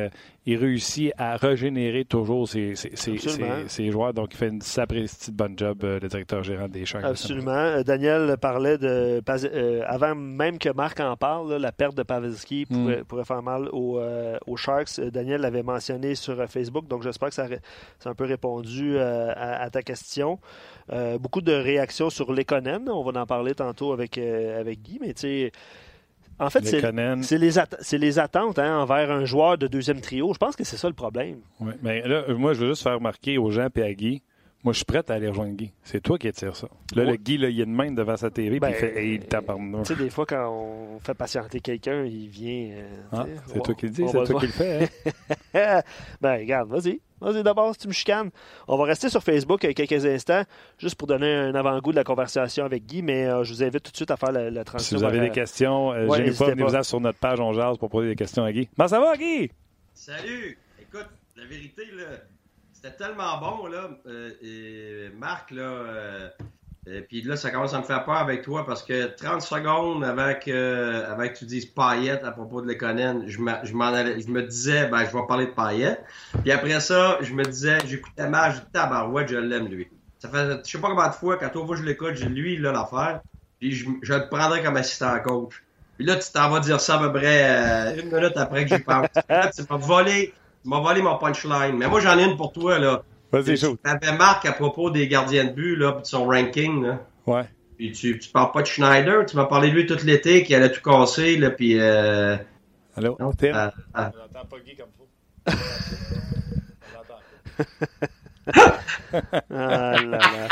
Il réussit à régénérer toujours ses joueurs. Donc, il fait une sapristi de bonne job, le directeur général des Sharks. Absolument. Daniel parlait de... avant même que Marc en parle, là, la perte de Pavelski pourrait faire mal aux Sharks. Daniel l'avait mentionné sur Facebook, donc j'espère que ça a un peu répondu à ta question. Beaucoup de réactions sur Lehkonen. On va en parler tantôt avec Guy, mais tu sais... En fait, c'est les attentes envers un joueur de deuxième trio. Je pense que c'est ça le problème. Oui, mais là, moi, je veux juste faire remarquer aux gens et à Guy, moi, je suis prêt à aller rejoindre Guy. C'est toi qui étires ça. Là, ouais. Le Guy, là, il est de même devant sa TV puis il fait hey, « tape par nous ». Tu sais, des fois, quand on fait patienter quelqu'un, il vient… c'est toi qui le dis, c'est toi qui le fais. Hein? Ben, regarde, vas-y d'abord si tu me chicanes. On va rester sur Facebook quelques instants, juste pour donner un avant-goût de la conversation avec Guy, mais je vous invite tout de suite à faire la transition. Si vous avez des questions, venez-vous-en sur notre page, on jase pour poser des questions à Guy. Comment ça va, Guy? Salut! Écoute, la vérité, là… C'était tellement bon, là. Et Marc, là. Puis là, ça commence à me faire peur avec toi parce que 30 secondes avant que tu dises Payette à propos de Lehkonen, je me disais, ben, je vais parler de Payette. Puis après ça, je me disais, j'écoutais le match, tabarouette, je l'aime, lui. Ça fait, je sais pas combien de fois, quand toi, je l'écoute, j'ai lui, là, l'affaire. Puis je le prendrais comme assistant coach. Puis là, tu t'en vas dire ça à peu près 1 minute après que j'y parle. Tu vas voler. Tu m'as volé mon punchline. Mais moi, j'en ai une pour toi, là. Vas-y, chaud. Tu avais Marc à propos des gardiens de but, là, puis de son ranking, là. Ouais. Puis tu parles pas de Schneider. Tu m'as parlé de lui tout l'été, qui allait tout casser, là, puis... Allô, Tim? On n'entend pas Guy comme il faut. On l'entend. Ah là là.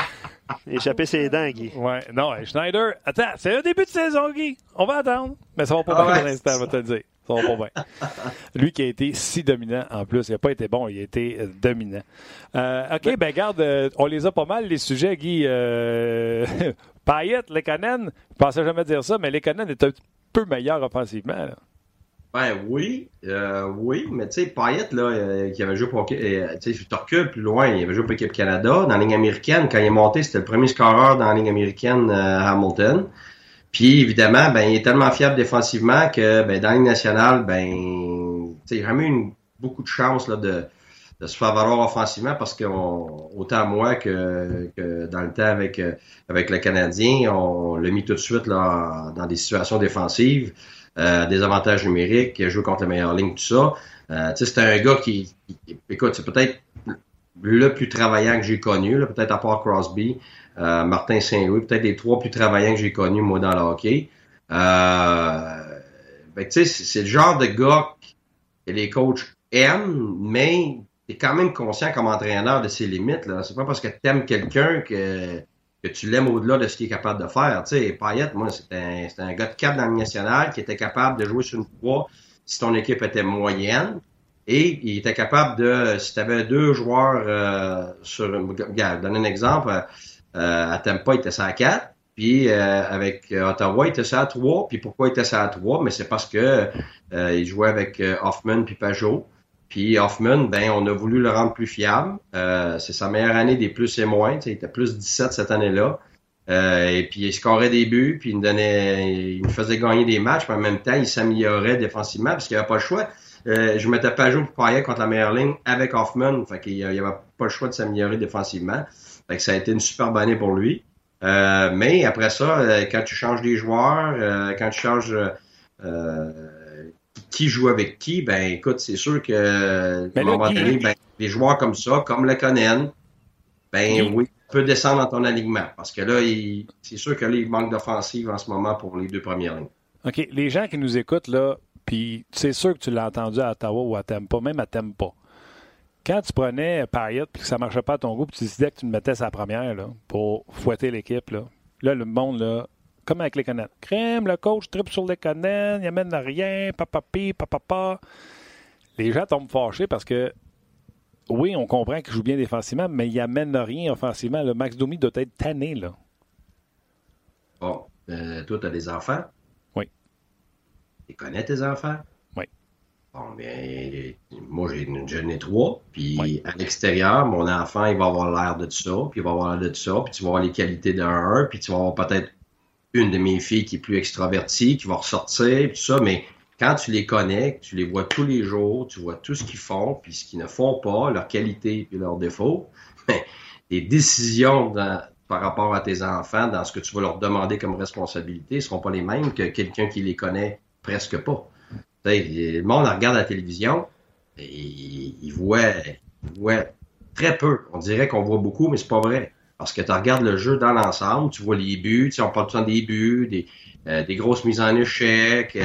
Échapper ses dents, Guy. Ouais. Non, Schneider... Attends, c'est le début de saison, Guy. On va attendre. Mais ça va pas bien pour l'instant, je vais te le dire. Ça va pas bien. Lui qui a été si dominant en plus. Il n'a pas été bon, il a été dominant. OK, ben garde, on les a pas mal, les sujets, Guy. Payette, Lehkonen, je ne pensais jamais dire ça, mais Lehkonen est un peu meilleur offensivement. Là. Ben oui, mais tu sais, Payette, là, qui avait joué pour... tu sais, je te recule plus loin, il avait joué pour l'équipe Canada. Dans la Ligue américaine, quand il est monté, c'était le premier scoreur dans la Ligue américaine à Hamilton. Puis, évidemment, ben il est tellement fiable défensivement que ben dans la Ligue nationale, ben il a jamais eu beaucoup de chance là, de se faire valoir offensivement parce qu'autant moi que dans le temps avec le Canadien, on l'a mis tout de suite là, dans des situations défensives, des avantages numériques, il a joué contre la meilleure ligne, tout ça. C'était un gars qui écoute, c'est peut-être le plus travaillant que j'ai connu, là, peut-être à part Crosby. Martin Saint-Louis, peut-être les 3 plus travaillants que j'ai connus, moi, dans le hockey. Ben, tu sais, c'est le genre de gars que les coachs aiment, mais t'es quand même conscient comme entraîneur de ses limites. Là. C'est pas parce que t'aimes quelqu'un que tu l'aimes au-delà de ce qu'il est capable de faire. Tu sais, Payette, moi, c'était un gars de cap dans le national qui était capable de jouer sur une 3 si ton équipe était moyenne. Et il était capable de... Si t'avais 2 joueurs sur... Regarde, je donne un exemple... à Tampa, il était ça à 4, puis avec Ottawa, il était ça à 3. Puis pourquoi il était ça à 3? Mais c'est parce que il jouait avec Hoffman puis Pajot. Puis Hoffman, ben on a voulu le rendre plus fiable. C'est sa meilleure année des plus et moins. Il était plus 17 cette année-là. Et puis il scorait des buts, puis il nous faisait gagner des matchs, mais en même temps, il s'améliorait défensivement parce qu'il n'y avait pas le choix. Je mettais Pajot pour Payette contre la meilleure ligne avec Hoffman. Fait qu'il n'y avait pas le choix de s'améliorer défensivement. Fait que ça a été une superbe année pour lui. Mais après ça, quand tu changes des joueurs, quand tu changes qui joue avec qui, ben écoute, c'est sûr que à un moment donné, ben, des joueurs comme ça, comme Lehkonen, ben oui, peut descendre dans ton alignement. Parce que là, c'est sûr que là, il manque d'offensive en ce moment pour les 2 premières lignes. OK. Les gens qui nous écoutent, là, puis c'est sûr que tu l'as entendu à Ottawa ou à Tampa, même à Tampa. Quand tu prenais Payette et que ça ne marchait pas à ton goût, tu décidais que tu le mettais sa première là, pour fouetter l'équipe. Là, le monde, là, comme avec Lehkonen. Crème, le coach tripe sur Lehkonen, il amène à rien, papapi, papapa. Les gens tombent fâchés parce que, oui, on comprend qu'il joue bien défensivement, mais il amène à rien offensivement. Le Max Domi doit être tanné. Là. Bon. Toi, tu as des enfants? Oui. Tu connais tes enfants? Oui. Bon, bien, moi, j'en ai trois. Puis oui. À l'extérieur, mon enfant, il va avoir l'air de tout ça, puis il va avoir l'air de tout ça, puis tu vas avoir les qualités d'un, puis tu vas avoir peut-être une de mes filles qui est plus extravertie, qui va ressortir, puis tout ça, mais quand tu les connais, tu les vois tous les jours, tu vois tout ce qu'ils font, puis ce qu'ils ne font pas, leurs qualités et leurs défauts, mais les décisions par rapport à tes enfants, dans ce que tu vas leur demander comme responsabilité, ne seront pas les mêmes que quelqu'un qui les connaît presque pas. Le monde regarde la télévision et il voit très peu. On dirait qu'on voit beaucoup, mais c'est pas vrai. Parce que tu regardes le jeu dans l'ensemble, tu vois les buts, on parle tout le temps des buts, des grosses mises en échec,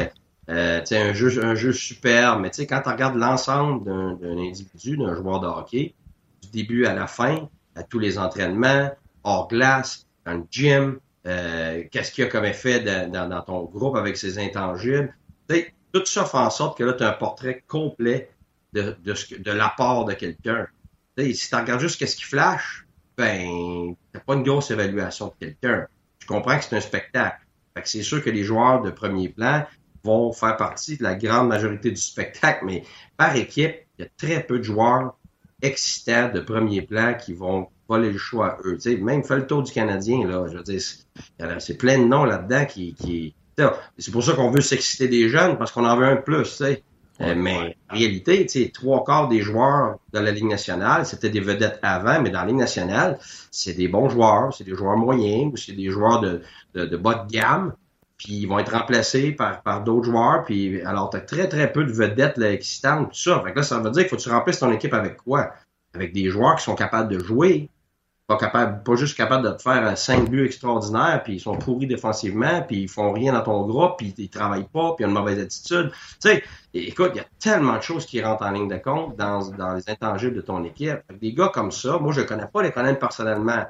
un jeu superbe. Mais quand tu regardes l'ensemble d'un individu, d'un joueur de hockey, du début à la fin, à tous les entraînements, hors glace, dans le gym, qu'est-ce qu'il y a comme effet dans ton groupe avec ses intangibles. Tout ça fait en sorte que là, tu as un portrait complet de l'apport de quelqu'un. Si tu regardes juste qu'est-ce qui flash, ben, t'as pas une grosse évaluation de quelqu'un. Je comprends que c'est un spectacle. Fait que c'est sûr que les joueurs de premier plan vont faire partie de la grande majorité du spectacle, mais par équipe, il y a très peu de joueurs excitants de premier plan qui vont voler le choix à eux. T'sais, même fait le tour du Canadien, là, je veux dire, c'est plein de noms là-dedans qui... C'est pour ça qu'on veut s'exciter des jeunes, parce qu'on en veut un de plus, t'sais. Mais en réalité, trois quarts des joueurs de la Ligue nationale, c'était des vedettes avant, mais dans la Ligue nationale, c'est des bons joueurs, c'est des joueurs moyens, ou c'est des joueurs de bas de gamme, puis ils vont être remplacés par d'autres joueurs, puis alors t'as très très peu de vedettes là, excitantes, tout ça. Fait que là, ça veut dire qu'il faut que tu remplisses ton équipe avec quoi? Avec des joueurs qui sont capables de jouer, pas juste capables de te faire 5 buts extraordinaires, puis ils sont pourris défensivement, puis ils font rien dans ton groupe, puis ils travaillent pas, puis ils ont une mauvaise attitude. Tu sais, écoute, il y a tellement de choses qui rentrent en ligne de compte dans les intangibles de ton équipe. Des gars comme ça, moi, je ne connais pas les connaître personnellement,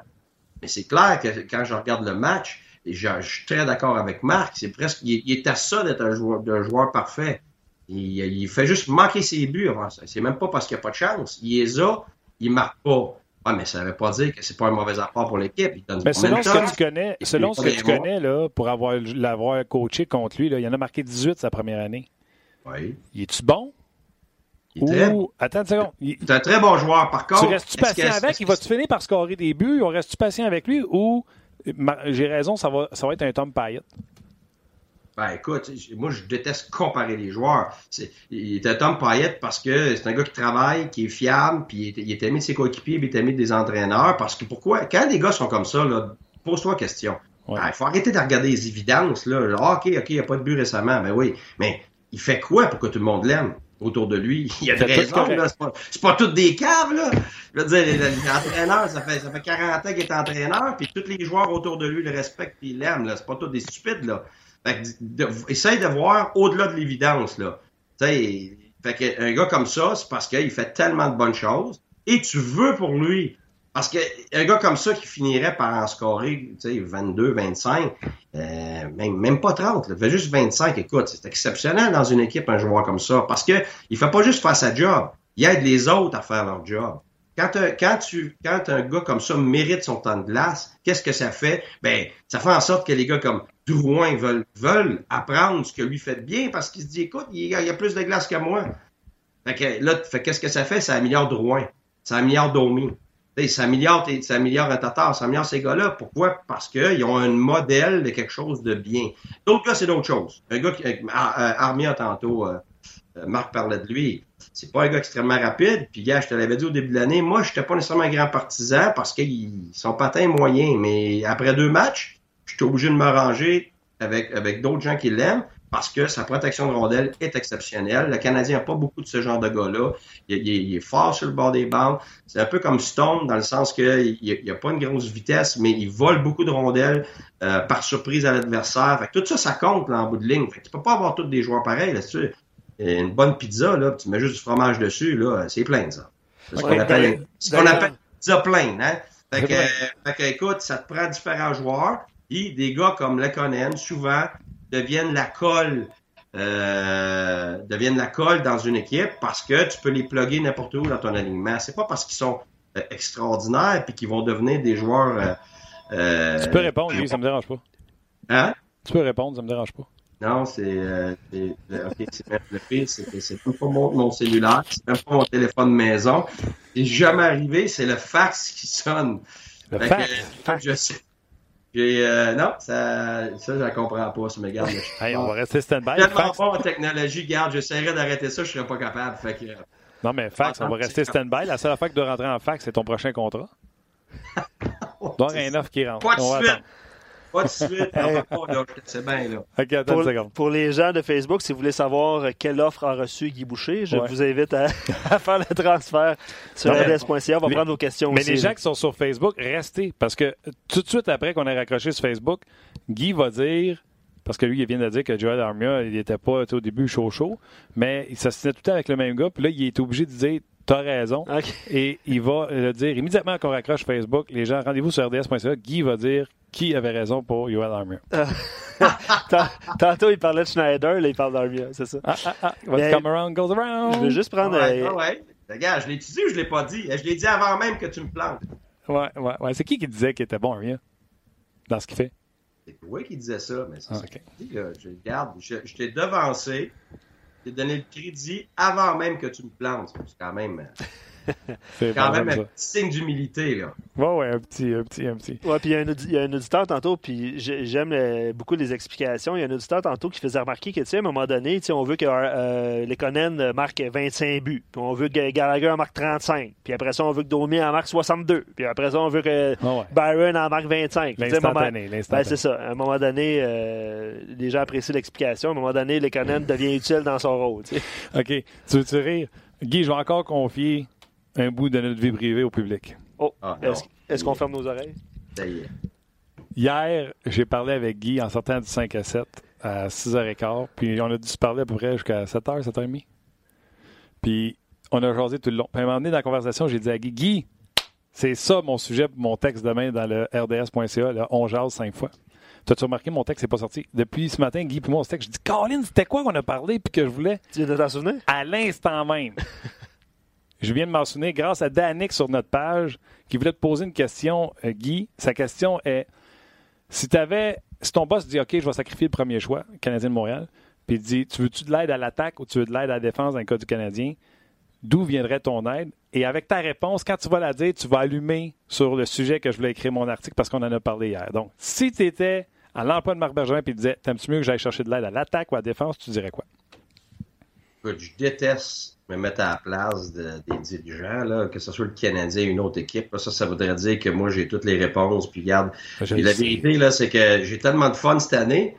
mais c'est clair que quand je regarde le match, je suis très d'accord avec Marc, c'est presque, il est à ça d'être un joueur parfait. Il fait juste manquer ses buts avant ça. C'est même pas parce qu'il n'y a pas de chance. Il est là, il ne marque pas. Ah, mais ça ne veut pas dire que c'est pas un mauvais apport pour l'équipe. Mais selon ce que tu connais, là, pour l'avoir coaché contre lui, là, il en a marqué 18 sa première année. Oui. Il est-tu bon? Attends une seconde. C'est un très bon joueur, par contre. Tu restes-tu patient avec? Il va-tu finir par scorer des buts? On reste-tu patient avec lui? Ou, j'ai raison, ça va être un Tom Payette? Ben écoute, moi je déteste comparer les joueurs. Il était Tom Payette parce que c'est un gars qui travaille, qui est fiable, puis il est aimé de ses coéquipiers, puis il est aimé des entraîneurs. Parce que pourquoi? Quand des gars sont comme ça, là, pose-toi question. Ouais. Ben, faut arrêter de regarder les évidences. Là. OK, il n'y a pas de but récemment. Ben oui, mais il fait quoi pour que tout le monde l'aime autour de lui? Il y a des raisons. C'est pas toutes des caves. Là. Je veux dire, l'entraîneur, ça fait 40 ans qu'il est entraîneur, puis tous les joueurs autour de lui le respectent puis ils l'aiment. C'est pas tous des stupides, là. Fait que essaye de voir au-delà de l'évidence, là. T'sais, fait qu'un gars comme ça, c'est parce qu'il fait tellement de bonnes choses et tu veux pour lui. Parce qu'un gars comme ça qui finirait par en scorer 22, 25, même pas 30, là, fait juste 25, écoute, c'est exceptionnel dans une équipe, un joueur comme ça. Parce qu'il ne fait pas juste faire sa job, il aide les autres à faire leur job. Quand un gars comme ça mérite son temps de glace, qu'est-ce que ça fait? Ben, ça fait en sorte que les gars comme Drouin veulent apprendre ce que lui fait de bien parce qu'il se dit, écoute, il y a plus de glace que moi. Fait que là, qu'est-ce que ça fait? Ça améliore Drouin, ça améliore Domi, ça améliore un Tatar, ça améliore ces gars-là. Pourquoi? Parce qu'ils ont un modèle de quelque chose de bien. D'autres gars, c'est d'autres choses. Un gars, Armia tantôt, Marc parlait de lui. C'est pas un gars extrêmement rapide. Puis, gars, je te l'avais dit au début de l'année, moi, je n'étais pas nécessairement un grand partisan parce que son patin est moyen. Mais après 2 matchs, je suis obligé de me ranger avec d'autres gens qui l'aiment parce que sa protection de rondelle est exceptionnelle. Le Canadien n'a pas beaucoup de ce genre de gars-là. Il est fort sur le bord des bandes. C'est un peu comme Stone dans le sens qu'il n'y a pas une grosse vitesse, mais il vole beaucoup de rondelles par surprise à l'adversaire. Fait que tout ça, ça compte là, en bout de ligne. Fait que tu peux pas avoir tous des joueurs pareils là-dessus. Une bonne pizza, là, tu mets juste du fromage dessus, là, c'est plein, ça. C'est ce qu'on appelle une pizza pleine, hein? Fait que, écoute, ça te prend différents joueurs et des gars comme Lehkonen, souvent, deviennent la colle dans une équipe parce que tu peux les plugger n'importe où dans ton alignement. C'est pas parce qu'ils sont extraordinaires puis qu'ils vont devenir des joueurs... tu peux répondre, ça me dérange pas. Hein? Tu peux répondre, ça me dérange pas. Non, OK, c'est même le pire, c'est que c'est pas mon cellulaire, c'est même pas mon téléphone maison. C'est jamais arrivé, c'est le fax qui sonne. Le fax? Je sais. Non, ça je la comprends pas, ça me garde. Hey, on va rester stand-by. Tellement pas en technologie, garde, j'essaierai d'arrêter ça, je serais pas capable. Fait que, non, mais fax, on va rester stand-by. La seule affaire que de rentrer en fax, c'est ton prochain contrat. Donc, un offre qui rentre. Pas de suite. Attendre. Pas de suite. Non, là, c'est bien, là. Okay, attends une seconde. Pour les gens de Facebook, si vous voulez savoir quelle offre a reçu Guy Boucher, je vous invite à faire le transfert sur RDS.ca. On va prendre vos questions aussi. Mais les gens qui sont sur Facebook, restez. Parce que tout de suite après qu'on ait raccroché sur Facebook, Guy va dire... Parce que lui, il vient de dire que Joel Armia, il n'était pas au début chaud, mais il s'assinait tout le temps avec le même gars. Puis là, il est obligé de dire « t'as raison okay. ». Et il va le dire immédiatement qu'on raccroche Facebook. Les gens, rendez-vous sur RDS.ca. Guy va dire qui avait raison pour Joel Armia. Tantôt, il parlait de Schneider, là, il parle d'Armia, c'est ça. What's come around goes around. Je veux juste prendre... Regarde, je l'ai dit ou je ne l'ai pas dit? Je l'ai dit avant même que tu me plantes. Ouais. C'est qui disait qu'il était bon, Armia, dans ce qu'il fait? C'est toi qui disais ça, mais c'est ça que je dis, là. Je t'ai devancé, je t'ai donné le crédit avant même que tu me plantes. C'est quand même, un petit signe d'humilité, là. Ouais, un petit. Ouais, puis il y a un auditeur tantôt, puis j'aime beaucoup les explications. Il y a un auditeur tantôt qui faisait remarquer que, à un moment donné, on veut que Lehkonen marque 25 buts, puis on veut que Gallagher en marque 35, puis après ça, on veut que Domi en marque 62, puis après ça, on veut que Byron en marque 25. L'instantané. C'est ça. À un moment donné, les gens apprécient l'explication. À un moment donné, Lehkonen devient utile dans son rôle. T'sais. OK. Tu veux-tu rire? Guy, je vais encore confier un bout de notre vie privée au public. Est-ce qu'on ferme nos oreilles? Ça y est. Hier, j'ai parlé avec Guy en sortant du 5 à 7 à 6h15, puis on a dû se parler à peu près jusqu'à 7h, 7h30. Puis on a jasé tout le long. Puis à un moment donné, dans la conversation, j'ai dit à Guy, « Guy, c'est ça mon sujet pour mon texte demain dans le RDS.ca, là, on jase 5 fois. » T'as-tu remarqué, mon texte n'est pas sorti. Depuis ce matin, Guy, puis moi, on se texte. Je dis, « Colin, c'était quoi qu'on a parlé puis que je voulais? » Tu viens de t'en souvenir? À l'instant même. Je viens de m'en souvenir grâce à Danick sur notre page qui voulait te poser une question, Guy. Sa question est, si ton boss dit « OK, je vais sacrifier le premier choix, Canadien de Montréal », puis il dit « Tu veux-tu de l'aide à l'attaque ou tu veux de l'aide à la défense dans le cas du Canadien? » D'où viendrait ton aide? Et avec ta réponse, quand tu vas la dire, tu vas allumer sur le sujet que je voulais écrire mon article parce qu'on en a parlé hier. Donc, si tu étais à l'emploi de Marc Bergevin et disais « T'aimes-tu mieux que j'aille chercher de l'aide à l'attaque ou à la défense? » Tu dirais quoi? Je déteste me mettre à la place des dirigeants, là, que ce soit le Canadien ou une autre équipe. Ça voudrait dire que moi, j'ai toutes les réponses. Puis regarde, la vérité, là, c'est que j'ai tellement de fun cette année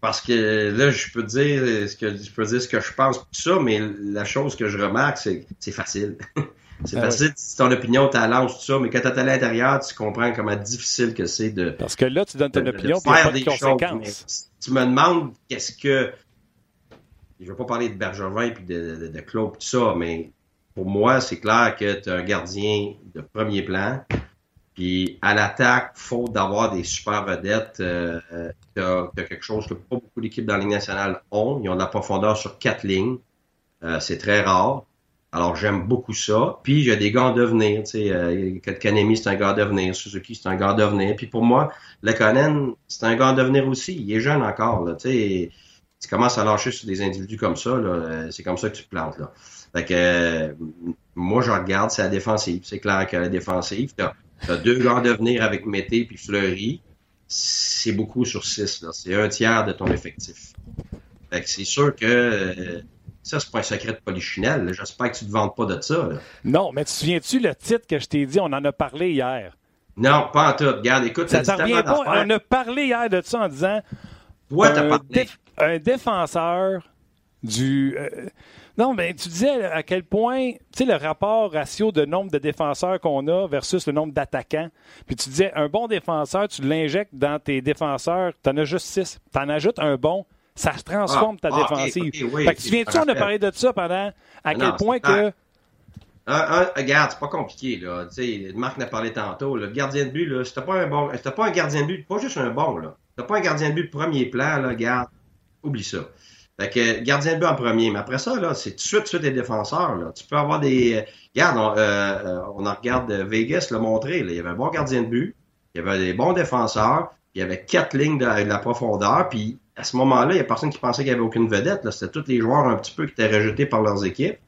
parce que là, je peux dire ce que je pense, tout ça, mais la chose que je remarque, c'est que c'est facile. C'est facile, si ton opinion, tu la lances, tout ça, mais quand tu es à l'intérieur, tu comprends comment difficile que c'est de... Parce que là, tu donnes ton opinion, puis il n'y a pas de conséquences. Tu me demandes qu'est-ce que... Je ne vais pas parler de Bergevin et de Claude et tout ça, mais pour moi, c'est clair que tu es un gardien de premier plan. Puis à l'attaque, faute d'avoir des super vedettes, tu as quelque chose que pas beaucoup d'équipes dans la Ligue nationale ont. Ils ont de la profondeur sur 4 lignes. C'est très rare. Alors, j'aime beaucoup ça. Puis, j'ai des gars en devenir. Kotkaniemi, c'est un gars en devenir. Suzuki, c'est un gars en devenir. Puis, pour moi, Lehkonen, c'est un gars en devenir aussi. Il est jeune encore. Là, tu commences à lâcher sur des individus comme ça, là, c'est comme ça que tu te plantes. Là. Fait que, moi, je regarde, c'est la défensive. C'est clair que la défensive, tu as 2 gars en devenir avec Mete et Fleury. C'est beaucoup sur 6. Là. C'est 1/3 de ton effectif. Fait que c'est sûr que... ça, c'est pas un secret de polichinelle. Là. J'espère que tu ne te vantes pas de ça. Là. Non, mais tu te souviens-tu le titre que je t'ai dit? On en a parlé hier. Non, pas en tout. Regarde, écoute, ça ne revient pas. On a parlé hier de ça en disant... Toi, t'as parlé. Un défenseur du... non, mais tu disais à quel point... Tu sais, le rapport ratio de nombre de défenseurs qu'on a versus le nombre d'attaquants. Puis tu disais, un bon défenseur, tu l'injectes dans tes défenseurs. T'en as juste 6. T'en ajoutes un bon... Ça se transforme ta défensive. Okay, fait que tu viens-tu, on a parlé de ça pendant... À quel point que... Regarde, c'est pas compliqué, là. T'sais, Marc en a parlé tantôt. Là. Le gardien de but, là, si t'as pas un bon... Si t'as pas un gardien de but, pas juste un bon, là. Si t'as pas un gardien de but de premier plan, là, regarde, oublie ça. Fait que gardien de but en premier. Mais après ça, là, c'est tout de suite les défenseurs, là. Tu peux avoir des... Regarde, on en regarde Vegas le montrer, là. Il y avait un bon gardien de but, il y avait des bons défenseurs, il y avait 4 lignes de la profondeur, puis à ce moment-là, il n'y a personne qui pensait qu'il n'y avait aucune vedette, là. C'était tous les joueurs un petit peu qui étaient rejetés par leurs équipes,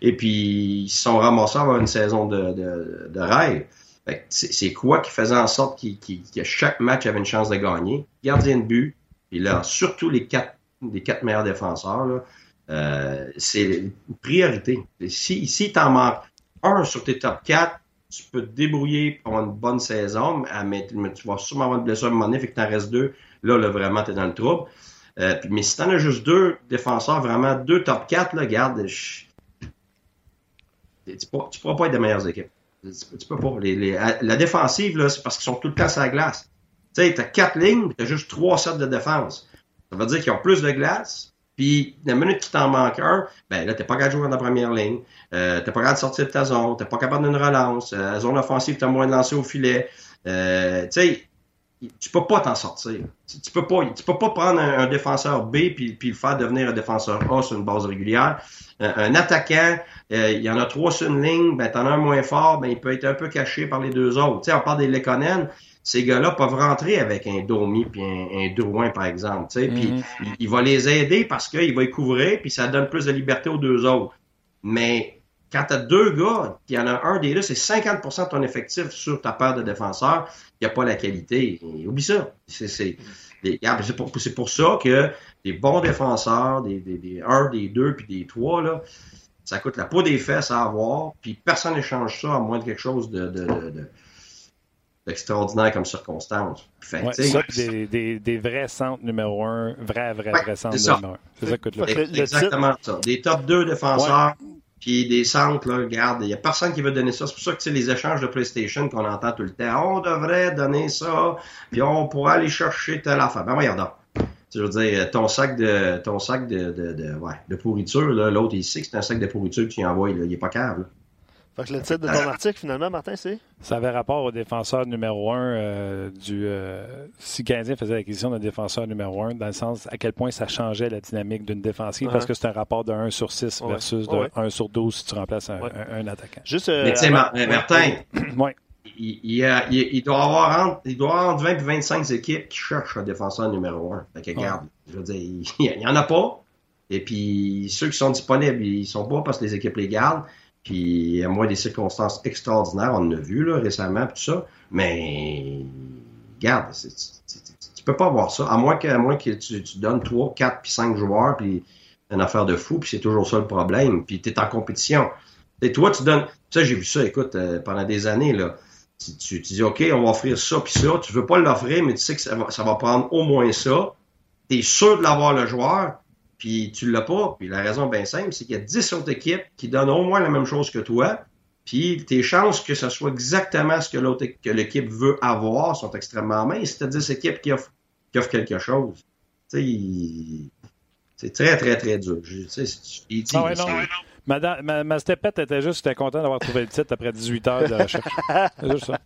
et puis ils se sont ramassés avant une saison de rêve. Fait que c'est quoi qui faisait en sorte que chaque match avait une chance de gagner? Gardien de but, et là, surtout les quatre meilleurs défenseurs, là, c'est une priorité. Si t'en manques un sur tes top 4, tu peux te débrouiller pour une bonne saison, mais tu vas sûrement avoir une blessure à un moment donné, fait que t'en restes 2. Là, vraiment, t'es dans le trouble. Mais si t'en as juste 2 défenseurs, vraiment 2 top 4, là, garde, tu pourras pas être des meilleures équipes. Tu peux pas. La défensive, là, c'est parce qu'ils sont tout le temps sur la glace. Tu sais, t'as 4 lignes, t'as juste 3 sets de défense. Ça veut dire qu'ils ont plus de glace, puis la minute qu'il t'en manque un, ben là, t'es pas capable de jouer dans la première ligne, t'es pas capable de sortir de ta zone, t'es pas capable d'une relance, la zone offensive, t'as moins de lancer au filet. Tu sais, tu peux pas t'en sortir. Tu peux pas prendre un défenseur B puis le faire devenir un défenseur A sur une base régulière. Un attaquant, il y en a 3 sur une ligne, ben t'en as un moins fort, ben il peut être un peu caché par les 2 autres. Tu sais, on parle des Lehkonen. Ces gars-là peuvent rentrer avec un Domi puis un Drouin, par exemple. Tu sais, puis il va les aider parce qu'il va les couvrir, puis ça donne plus de liberté aux 2 autres. Mais quand tu as 2 gars, il y en a un des deux, c'est 50% de ton effectif sur ta paire de défenseurs, il n'y a pas la qualité. Et oublie ça. C'est pour ça que des bons défenseurs, des 1, des 2, puis des 3, là, ça coûte la peau des fesses à avoir, puis personne n'échange ça à moins de quelque chose de extraordinaire comme circonstance. Fait, ouais, ça, des vrais centres numéro 1, vrais centres numéro 1. C'est ça que coûte exactement ça. Des top 2 défenseurs, puis des centres, là, regarde, il n'y a personne qui veut donner ça. C'est pour ça que les échanges de PlayStation qu'on entend tout le temps, on devrait donner ça, puis on pourrait aller chercher telle affaire. Ben voyons donc. Je veux dire, ton sac de pourriture, là, l'autre, il sait que c'est un sac de pourriture que tu lui envoies, là, il n'est pas cave, là. Donc, le titre de ton article, finalement, Martin, c'est? Ça avait rapport au défenseur numéro 1 si le Canadien faisait l'acquisition d'un défenseur numéro 1, dans le sens à quel point ça changeait la dynamique d'une défensive, parce que c'est un rapport de 1 sur 6 versus de 1 sur 12 si tu remplaces un attaquant. Juste, mais tu sais, Martin, il doit avoir entre 20 et 25 équipes qui cherchent un défenseur numéro 1. Fait que regarde, je veux dire, il n'y en a pas. Et puis, ceux qui sont disponibles, ils ne sont pas parce que les équipes les gardent. Puis, à moins des circonstances extraordinaires, on en a vu là, récemment, tout ça. Mais, regarde, tu peux pas avoir ça. À moins que tu donnes 3, 4, puis 5 joueurs, puis une affaire de fou, puis c'est toujours ça le problème. Puis, tu es en compétition. Et toi, tu donnes... Ça, j'ai vu ça, écoute, pendant des années, là. Tu dis, OK, on va offrir ça, puis ça. Tu veux pas l'offrir, mais tu sais que ça va prendre au moins ça. Tu es sûr de l'avoir, le joueur. Puis tu l'as pas. Puis la raison bien simple, c'est qu'il y a 10 autres équipes qui donnent au moins la même chose que toi. Puis tes chances que ce soit exactement ce que l'équipe veut avoir sont extrêmement minces. C'est 10 équipes qui offrent quelque chose. Tu sais, c'est très, très, très dur. Ma stepette était juste, j'étais content d'avoir trouvé le titre après 18 heures de recherche. C'est juste ça.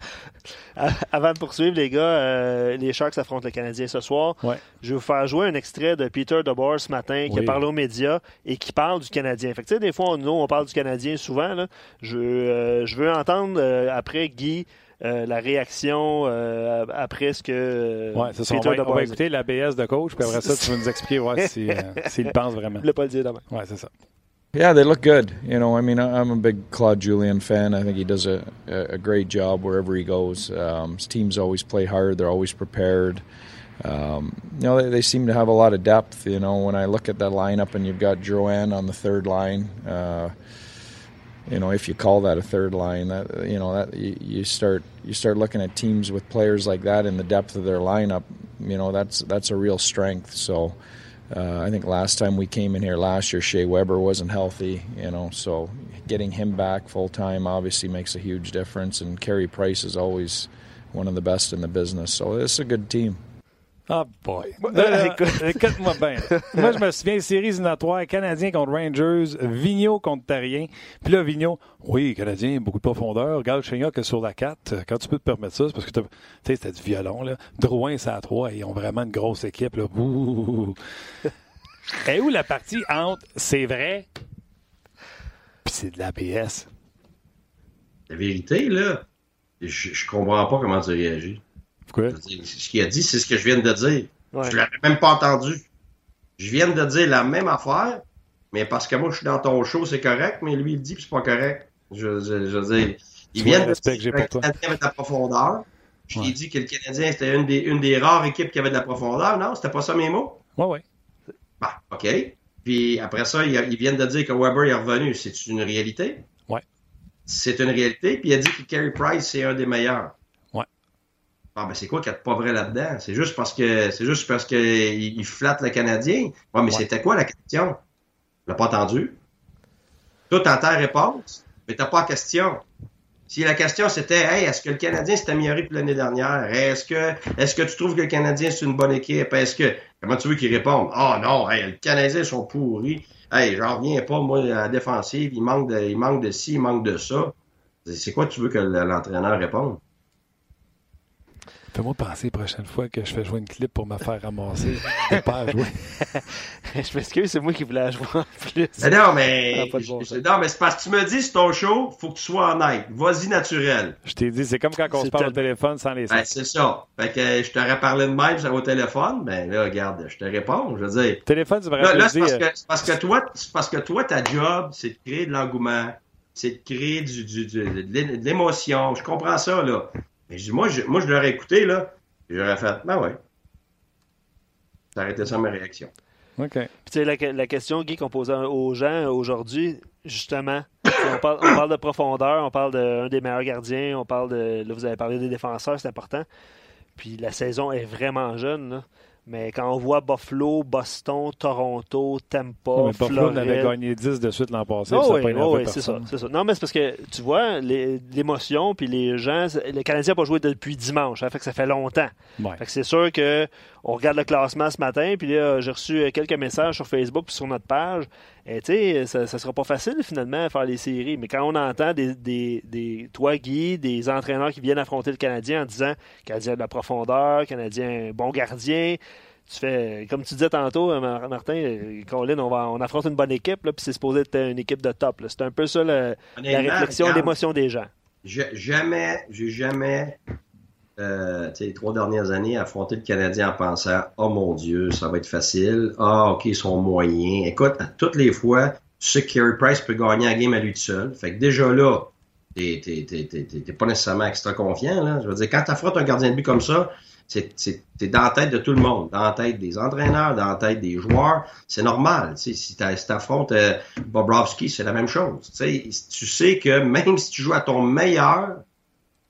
Avant de poursuivre, les gars, les Sharks affrontent le Canadien ce soir. Ouais. Je vais vous faire jouer un extrait de Peter DeBoer ce matin qui a parlé aux médias et qui parle du Canadien. Fait que, tu sais, des fois, nous, on parle du Canadien souvent. Là. Je veux entendre après Guy la réaction après ce que Peter DeBoer. On va écouter la BS de coach, puis après ça, tu vas nous expliquer s'il pense vraiment. Le pas le dire demain. Oui, c'est ça. Yeah, they look good. You know, I mean, I'm a big Claude Julien fan. I think he does a great job wherever he goes. His teams always play hard. They're always prepared. You know, they seem to have a lot of depth. You know, when I look at that lineup and you've got Joanne on the third line, you know, if you call that a third line, that you know that you start looking at teams with players like that in the depth of their lineup. You know, that's a real strength. So. I think last time we came in here last year, Shea Weber wasn't healthy, you know, so getting him back full-time obviously makes a huge difference, and Carey Price is always one of the best in the business, so it's a good team. Ah, boy. Écoute-moi bien. Moi, je me souviens, série éliminatoire, Canadien contre Rangers, Vigneault contre Tarien. Puis là, Vigneault, oui, Canadien, beaucoup de profondeur. Regarde Chignac que sur la 4. Quand tu peux te permettre ça, c'est parce que tu sais, c'était du violon, là. Drouin, c'est à 3. Ils ont vraiment une grosse équipe, là. Ouh. Et où la partie entre c'est vrai, puis c'est de la BS? La vérité, là, je comprends pas comment tu réagis. Pourquoi? Ce qu'il a dit, c'est ce que je viens de dire. Ouais. Je ne l'avais même pas entendu. Je viens de dire la même affaire, mais parce que moi, je suis dans ton show, c'est correct, mais lui, il dit que c'est pas correct. Je veux dire, il vient de dire que le Canadien avait de la profondeur. Je t'ai dit que le Canadien, c'était une des rares équipes qui avait de la profondeur. Non, c'était pas ça mes mots? Oui, oui. Bah, OK. Puis après ça, ils viennent de dire que Weber est revenu. C'est une réalité? Oui. C'est une réalité. Puis il a dit que Carey Price, c'est un des meilleurs. Ah ben c'est quoi qu'il n'y a de pas vrai là-dedans? C'est juste parce que il flatte le Canadien. Ouais, mais c'était quoi la question? On l'a pas entendu. Tout en ta réponse, mais t'as pas la question. Si la question c'était hey, est-ce que le Canadien s'est amélioré depuis l'année dernière? Est-ce que tu trouves que le Canadien c'est une bonne équipe? Comment tu veux qu'ils répondent? Ah oh, non, hey, le Canadien sont pourris. Hey, j'en reviens pas, moi, à la défensive, il manque de ci, il manque de ça. C'est quoi que tu veux que l'entraîneur réponde? Fais-moi penser la prochaine fois que je fais jouer une clip pour me faire ramasser. Pas à jouer. Je m'excuse, c'est moi qui voulais jouer en plus. Mais non, mais c'est parce que tu me dis, c'est ton show, faut que tu sois honnête. Vas-y naturel. Je t'ai dit, c'est comme quand on se parle au téléphone sans les ben, c'est ça. Fait que je t'aurais parlé de même au téléphone, ben là, regarde, je te réponds, je veux dire. Téléphone, tu me réponds. Là, c'est parce que toi, ta job, c'est de créer de l'engouement, c'est de créer de l'émotion. Je comprends ça, là. Moi, je l'aurais écouté, là. J'aurais fait, ben ouais. J'arrêtais ça, ma réaction. OK. Puis, tu sais, la question, Guy, qu'on posait aux gens aujourd'hui, justement, on parle de profondeur, on parle d'un des meilleurs gardiens, on parle de. Là, vous avez parlé des défenseurs, c'est important. Puis, la saison est vraiment jeune, là. Mais quand on voit Buffalo, Boston, Toronto, Tampa, mais Buffalo n'avait gagné 10 de suite l'an passé. C'est ça. Non, mais c'est parce que, tu vois, l'émotion, puis les gens... Le Canadien n'a pas joué depuis dimanche, hein, fait que ça fait longtemps. Ouais. Fait que c'est sûr que on regarde le classement ce matin, puis là, j'ai reçu quelques messages sur Facebook puis sur notre page. Et tu sais, ça sera pas facile, finalement, à faire les séries. Mais quand on entend toi, Guy, des entraîneurs qui viennent affronter le Canadien en disant « Canadien de la profondeur, Canadien bon gardien », tu fais, comme tu disais tantôt, Martin, Colin, on affronte une bonne équipe, là, puis c'est supposé être une équipe de top. Là. C'est un peu ça la réflexion et l'émotion des gens. J'ai jamais, les 3 dernières années, affronté le Canadien en pensant « Oh mon Dieu, ça va être facile. Ah, OK, ils sont moyens. » Écoute, à toutes les fois, tu sais que Carey Price peut gagner la game à lui tout seul. Fait que déjà là, t'es pas nécessairement extra confiant. Là. Je veux dire, quand t'affrontes un gardien de but comme ça, t'es dans la tête de tout le monde, dans la tête des entraîneurs, dans la tête des joueurs. C'est normal. T'sais, si t'affrontes Bobrovski, c'est la même chose. T'sais, tu sais que même si tu joues à ton meilleur,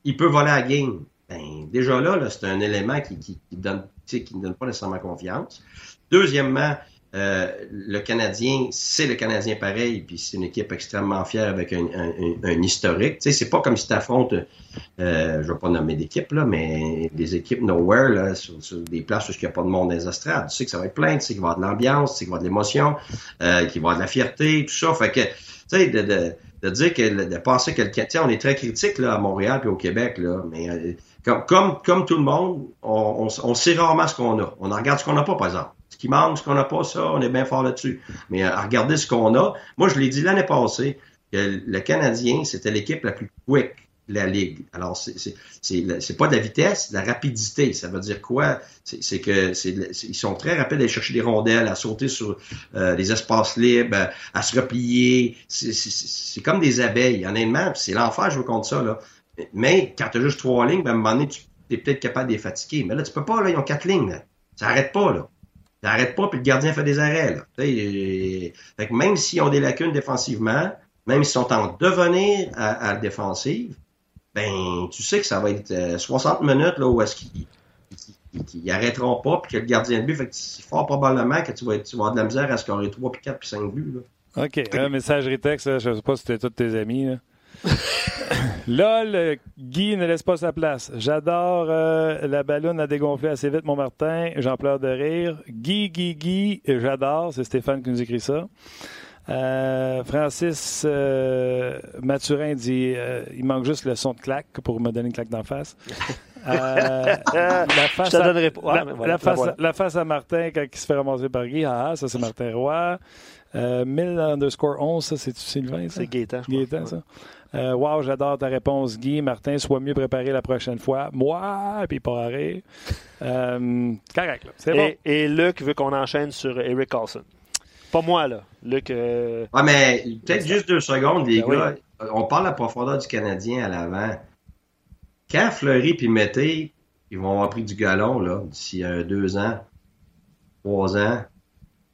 il peut voler la game. Ben, déjà là, c'est un élément qui ne donne pas nécessairement confiance. Deuxièmement, le Canadien, c'est le Canadien pareil, puis c'est une équipe extrêmement fière avec un historique. Tu sais, c'est pas comme si tu affrontes, je vais pas nommer d'équipe, là, mais des équipes nowhere, là, sur des places où il n'y a pas de monde dans les estrades. Tu sais que ça va être plein, tu sais qu'il va y avoir de l'ambiance, tu sais qu'il va y avoir de l'émotion, qu'il va y avoir de la fierté, tout ça. Fait que, tu sais, de dire que, de penser que le Canadien, on est très critique, là, à Montréal puis au Québec, là, mais comme tout le monde, on sait rarement ce qu'on a. On en regarde ce qu'on n'a pas, par exemple. Ce qui manque, ce qu'on n'a pas, ça, on est bien fort là-dessus. Mais à regarder ce qu'on a, moi, je l'ai dit l'année passée, que le Canadien, c'était l'équipe la plus quick de la Ligue. Alors, c'est pas de la vitesse, de la rapidité. Ça veut dire quoi? C'est que ils sont très rapides à aller chercher des rondelles, à sauter sur les espaces libres, à se replier. C'est comme des abeilles, honnêtement. C'est l'enfer, je veux contre ça, là. Mais quand tu as juste 3 lignes, à un moment donné, tu es peut-être capable de les fatiguer. Mais là, tu peux pas, là, ils ont 4 lignes. Là. Ça n'arrête pas, là. Ça n'arrête pas, puis le gardien fait des arrêts. Là. Fait que même s'ils ont des lacunes défensivement, même s'ils sont en devenir à la défensive, ben tu sais que ça va être 60 minutes là, où est-ce qu'ils n'arrêteront pas, puis que le gardien de but, fait que fort probablement que tu vas avoir de la misère à scorer 3, puis 4, puis 5 buts. Là. OK. Messagerie texte, là, je ne sais pas si c'était tous tes amis, là. Lol, Guy ne laisse pas sa place. J'adore la balloune a dégonflé assez vite, mon Martin. J'en pleure de rire. Guy, j'adore. C'est Stéphane qui nous écrit ça. Francis Mathurin dit il manque juste le son de claque pour me donner une claque d'en face. La face à Martin quand il se fait ramasser par Guy. Ah, ça c'est Martin Roy. 1000_11, ça, c'est-tu Sylvain? Ça? C'est Gaétan, je pense. Gaétan, ça. Wow, j'adore ta réponse, Guy. Martin, sois mieux préparé la prochaine fois. Moi, puis pas à rire. Correct, là. C'est bon. Et Luc veut qu'on enchaîne sur Eric Karlsson. Pas moi, là. Luc. Ouais, mais peut-être juste 2 secondes, les gars. Oui. On parle de la profondeur du Canadien à l'avant. Quand Fleury puis Mete, ils vont avoir pris du galon, là, d'ici 2 ans, 3 ans.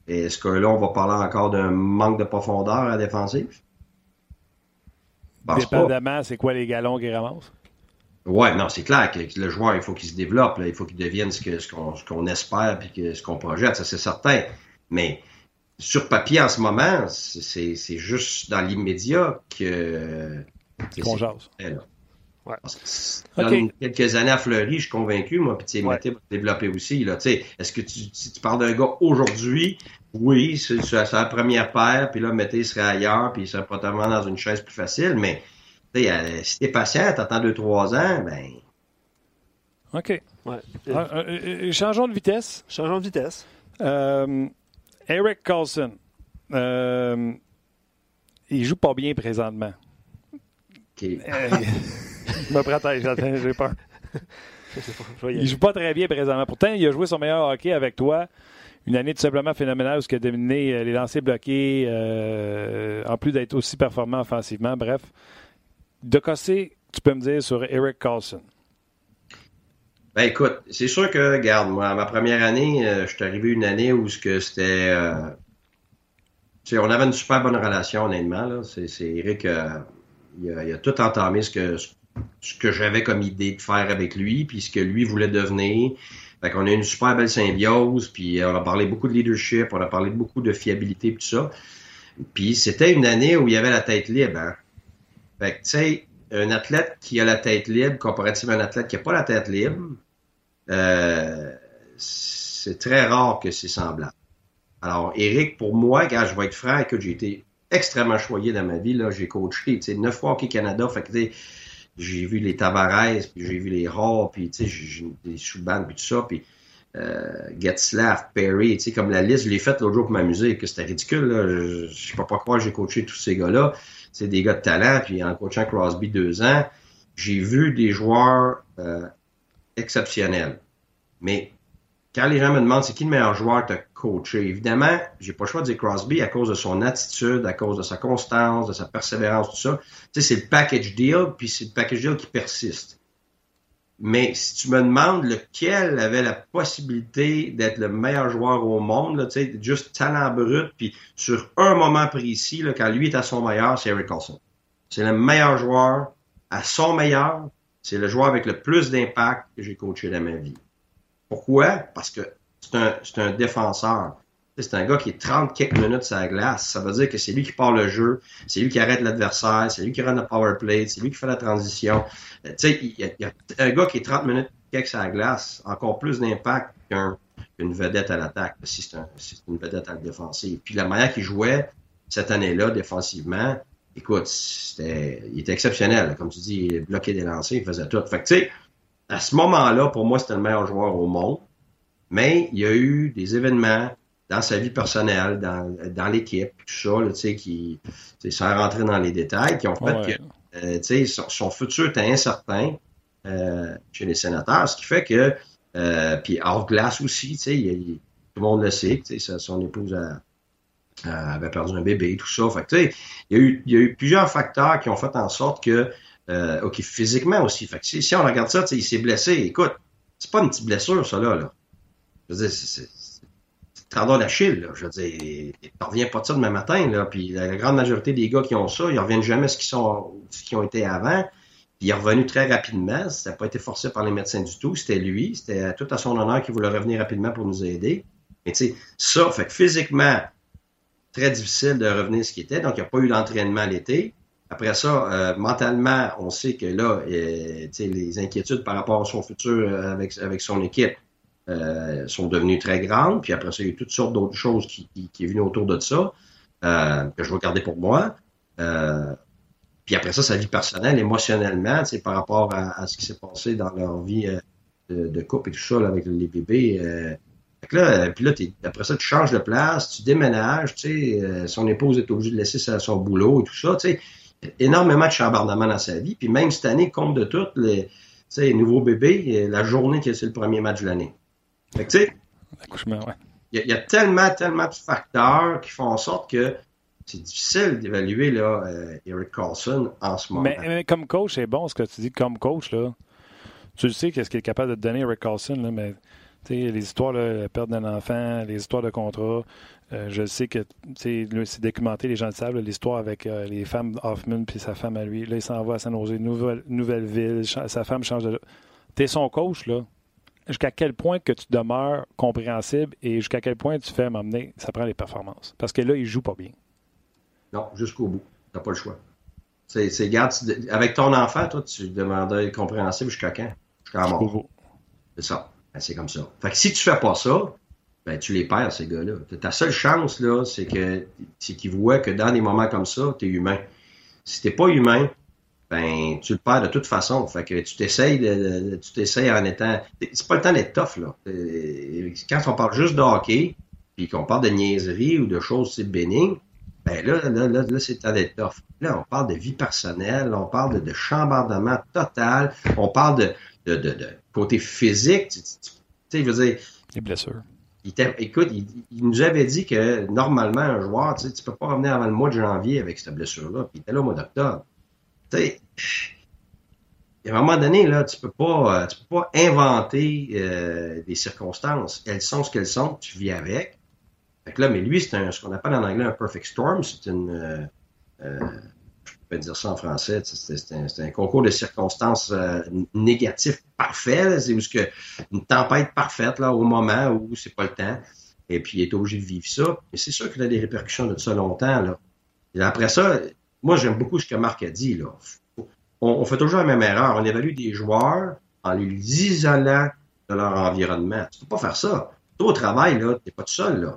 Est-ce que là, on va parler encore d'un manque de profondeur à la défensive? Dépendamment, c'est quoi les galons qu'ils ramassent? Oui, non, c'est clair que le joueur, il faut qu'il se développe, là, il faut qu'il devienne ce qu'on espère et ce qu'on projette, ça c'est certain. Mais sur papier, en ce moment, c'est juste dans l'immédiat que qu'on jase. Ouais. Dans quelques années à Fleury, je suis convaincu, moi, puis tu sais, Mete va se développer aussi. Là, est-ce que si tu parles d'un gars aujourd'hui, oui, c'est la première paire, puis là, Mete serait ailleurs, puis il serait probablement dans une chaise plus facile, mais si t'es patient, t'attends 2-3 ans, ben. OK. Ouais. Changeons de vitesse. Eric Karlsson, il joue pas bien présentement. OK. Je me protège, j'attends, j'ai peur. Il joue pas très bien présentement. Pourtant, il a joué son meilleur hockey avec toi. Une année tout simplement phénoménale où il a dominé les lancers bloqués, en plus d'être aussi performant offensivement. Bref, de casser, tu peux me dire sur Eric Karlsson. Ben écoute, c'est sûr que, regarde, moi, ma première année, je suis arrivé une année où c'était... on avait une super bonne relation, honnêtement. Là. C'est Eric, il a tout entamé ce que j'avais comme idée de faire avec lui, puis ce que lui voulait devenir. Fait qu'on a une super belle symbiose, puis on a parlé beaucoup de leadership, on a parlé beaucoup de fiabilité, puis tout ça. Puis c'était une année où il y avait la tête libre. Hein? Fait que, tu sais, un athlète qui a la tête libre, comparativement à un athlète qui n'a pas la tête libre, c'est très rare que c'est semblable. Alors, Eric, pour moi, quand je vais être franc, que j'ai été extrêmement choyé dans ma vie, là, j'ai coaché, tu sais, 9 fois Hockey Canada, fait que, tu sais, j'ai vu les Tavares, puis j'ai vu les Rares, puis tu sais, j'ai des Subban, puis tout ça, puis Getzlaff, Perry, tu sais, comme la liste, je l'ai faite l'autre jour pour m'amuser, que c'était ridicule, là. Je sais pas pourquoi j'ai coaché tous ces gars-là, c'est des gars de talent, puis en coachant Crosby 2 ans, j'ai vu des joueurs exceptionnels. Mais quand les gens me demandent c'est qui le meilleur joueur que tu as coaché, évidemment, j'ai pas le choix de dire Crosby à cause de son attitude, à cause de sa constance, de sa persévérance, tout ça. Tu sais, c'est le package deal, puis c'est le package deal qui persiste. Mais si tu me demandes lequel avait la possibilité d'être le meilleur joueur au monde, là, tu sais, juste talent brut, puis sur un moment précis, là, quand lui est à son meilleur, c'est Eric Karlsson. C'est le meilleur joueur à son meilleur, c'est le joueur avec le plus d'impact que j'ai coaché dans ma vie. Pourquoi? Parce que c'est un défenseur. C'est un gars qui est 30 quelques minutes sur la glace. Ça veut dire que c'est lui qui part le jeu, c'est lui qui arrête l'adversaire, c'est lui qui run le power play, c'est lui qui fait la transition. Tu sais, il y a un gars qui est 30 minutes quelques sur la glace, encore plus d'impact qu'une vedette à l'attaque, si c'est une vedette à la défensive. Puis la manière qu'il jouait cette année-là, défensivement, écoute, il était exceptionnel. Comme tu dis, il bloquait des lancers, il faisait tout. Fait que tu sais, à ce moment-là, pour moi, c'était le meilleur joueur au monde, mais il y a eu des événements dans sa vie personnelle, dans l'équipe, tout ça, là, tu sais, qui, sans rentrer dans les détails, qui ont fait que tu sais, son futur était incertain chez les Sénateurs, ce qui fait que, puis hors glace aussi, tu sais, tout le monde le sait, tu sais, son épouse avait perdu un bébé, tout ça. Fait que, tu sais, il y a eu plusieurs facteurs qui ont fait en sorte que OK, physiquement aussi. Fait que si on regarde ça, il s'est blessé. Écoute, c'est pas une petite blessure, ça, là. Je veux dire, c'est tendon d'Achille, là. Je veux dire, t'en reviens pas de ça demain matin, là. Puis la grande majorité des gars qui ont ça, ils reviennent jamais à ce qu'ils ont été avant. Puis il est revenu très rapidement. Ça n'a pas été forcé par les médecins du tout. C'était lui. C'était tout à son honneur qu'il voulait revenir rapidement pour nous aider. Mais tu sais, ça, fait que physiquement, très difficile de revenir à ce qu'il était. Donc, il n'y a pas eu d'entraînement l'été. Après ça, mentalement, on sait que là, les inquiétudes par rapport à son futur avec son équipe sont devenues très grandes. Puis après ça, il y a eu toutes sortes d'autres choses qui est venue autour de ça, que je vais garder pour moi. Puis après ça, sa vie personnelle, émotionnellement, par rapport à ce qui s'est passé dans leur vie de couple et tout ça, là, avec les bébés, Fait que là, puis là après ça, tu changes de place, tu déménages, tu sais, son épouse est obligée de laisser son boulot et tout ça, tu sais, énormément de chambardements dans sa vie, puis même cette année, compte de tout, tu sais, nouveau bébé, la journée que c'est le premier match de l'année. Fait que tu sais, l'accouchement, ouais. Il y a tellement de facteurs qui font en sorte que c'est difficile d'évaluer là, Erik Karlsson en ce moment. Mais comme coach, c'est bon ce que tu dis. Comme coach, là, tu le sais qu'est-ce qu'il est capable de te donner, Erik Karlsson. Là, mais les histoires de perte d'un enfant, les histoires de contrat, je sais que lui, c'est documenté, les gens le savent, là, l'histoire avec les femmes Hoffman puis sa femme à lui. Là, il s'en va à San Jose, nouvelle ville, sa femme change de... T'es son coach, là. Jusqu'à quel point que tu demeures compréhensible et jusqu'à quel point tu fais m'emmener, ça prend les performances. Parce que là, il joue pas bien. Non, jusqu'au bout. T'as pas le choix. Regarde, avec ton enfant, toi, tu demandais compréhensible jusqu'à quand? Jusqu'à la mort. C'est ça. Ben, c'est comme ça. Fait que si tu fais pas ça, ben tu les perds, ces gars-là. Ta seule chance, là, c'est qu'ils voient que dans des moments comme ça, t'es humain. Si t'es pas humain, ben, tu le perds de toute façon. Fait que tu t'essayes en étant... C'est pas le temps d'être tough, là. Quand on parle juste de hockey, puis qu'on parle de niaiserie ou de choses type bénignes, ben là, c'est le temps d'être tough. Là, on parle de vie personnelle, on parle de chambardement total, on parle de côté physique, tu sais, je veux dire... Les blessures. Écoute, il nous avait dit que, normalement, un joueur, tu sais, tu peux pas revenir avant le mois de janvier avec cette blessure-là, puis il était là au mois d'octobre. Tu sais, à un moment donné, là, tu peux pas inventer des circonstances. Elles sont ce qu'elles sont, tu vis avec. Fait que là, mais lui, c'est ce qu'on appelle en anglais un perfect storm. C'est une... je peux dire ça en français. C'est un concours de circonstances négatives parfait. C'est parce que une tempête parfaite là, au moment où c'est pas le temps. Et puis, il est obligé de vivre ça. Mais c'est sûr qu'il a des répercussions de ça longtemps. Là. Et après ça... Moi, j'aime beaucoup ce que Marc a dit. Là. On fait toujours la même erreur. On évalue des joueurs en les isolant de leur environnement. Tu ne peux pas faire ça. Toi, au travail, tu n'es pas tout seul.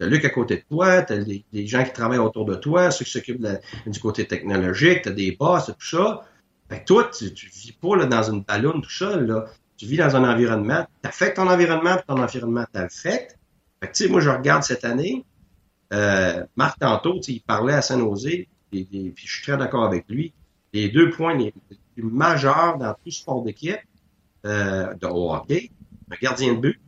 Tu as Luc à côté de toi, tu as des gens qui travaillent autour de toi, ceux qui s'occupent du côté technologique, tu as des boss, tout ça. Fait que toi, tu ne vis pas là, dans une balloune tout seul. Là. Tu vis dans un environnement. Tu affectes ton environnement, puis ton environnement t'affecte. Fait que, tu sais, moi, je regarde cette année. Marc, tantôt, il parlait à San Jose. Puis je suis très d'accord avec lui. Les deux points les plus majeurs dans tout sport d'équipe de hockey, un gardien de but.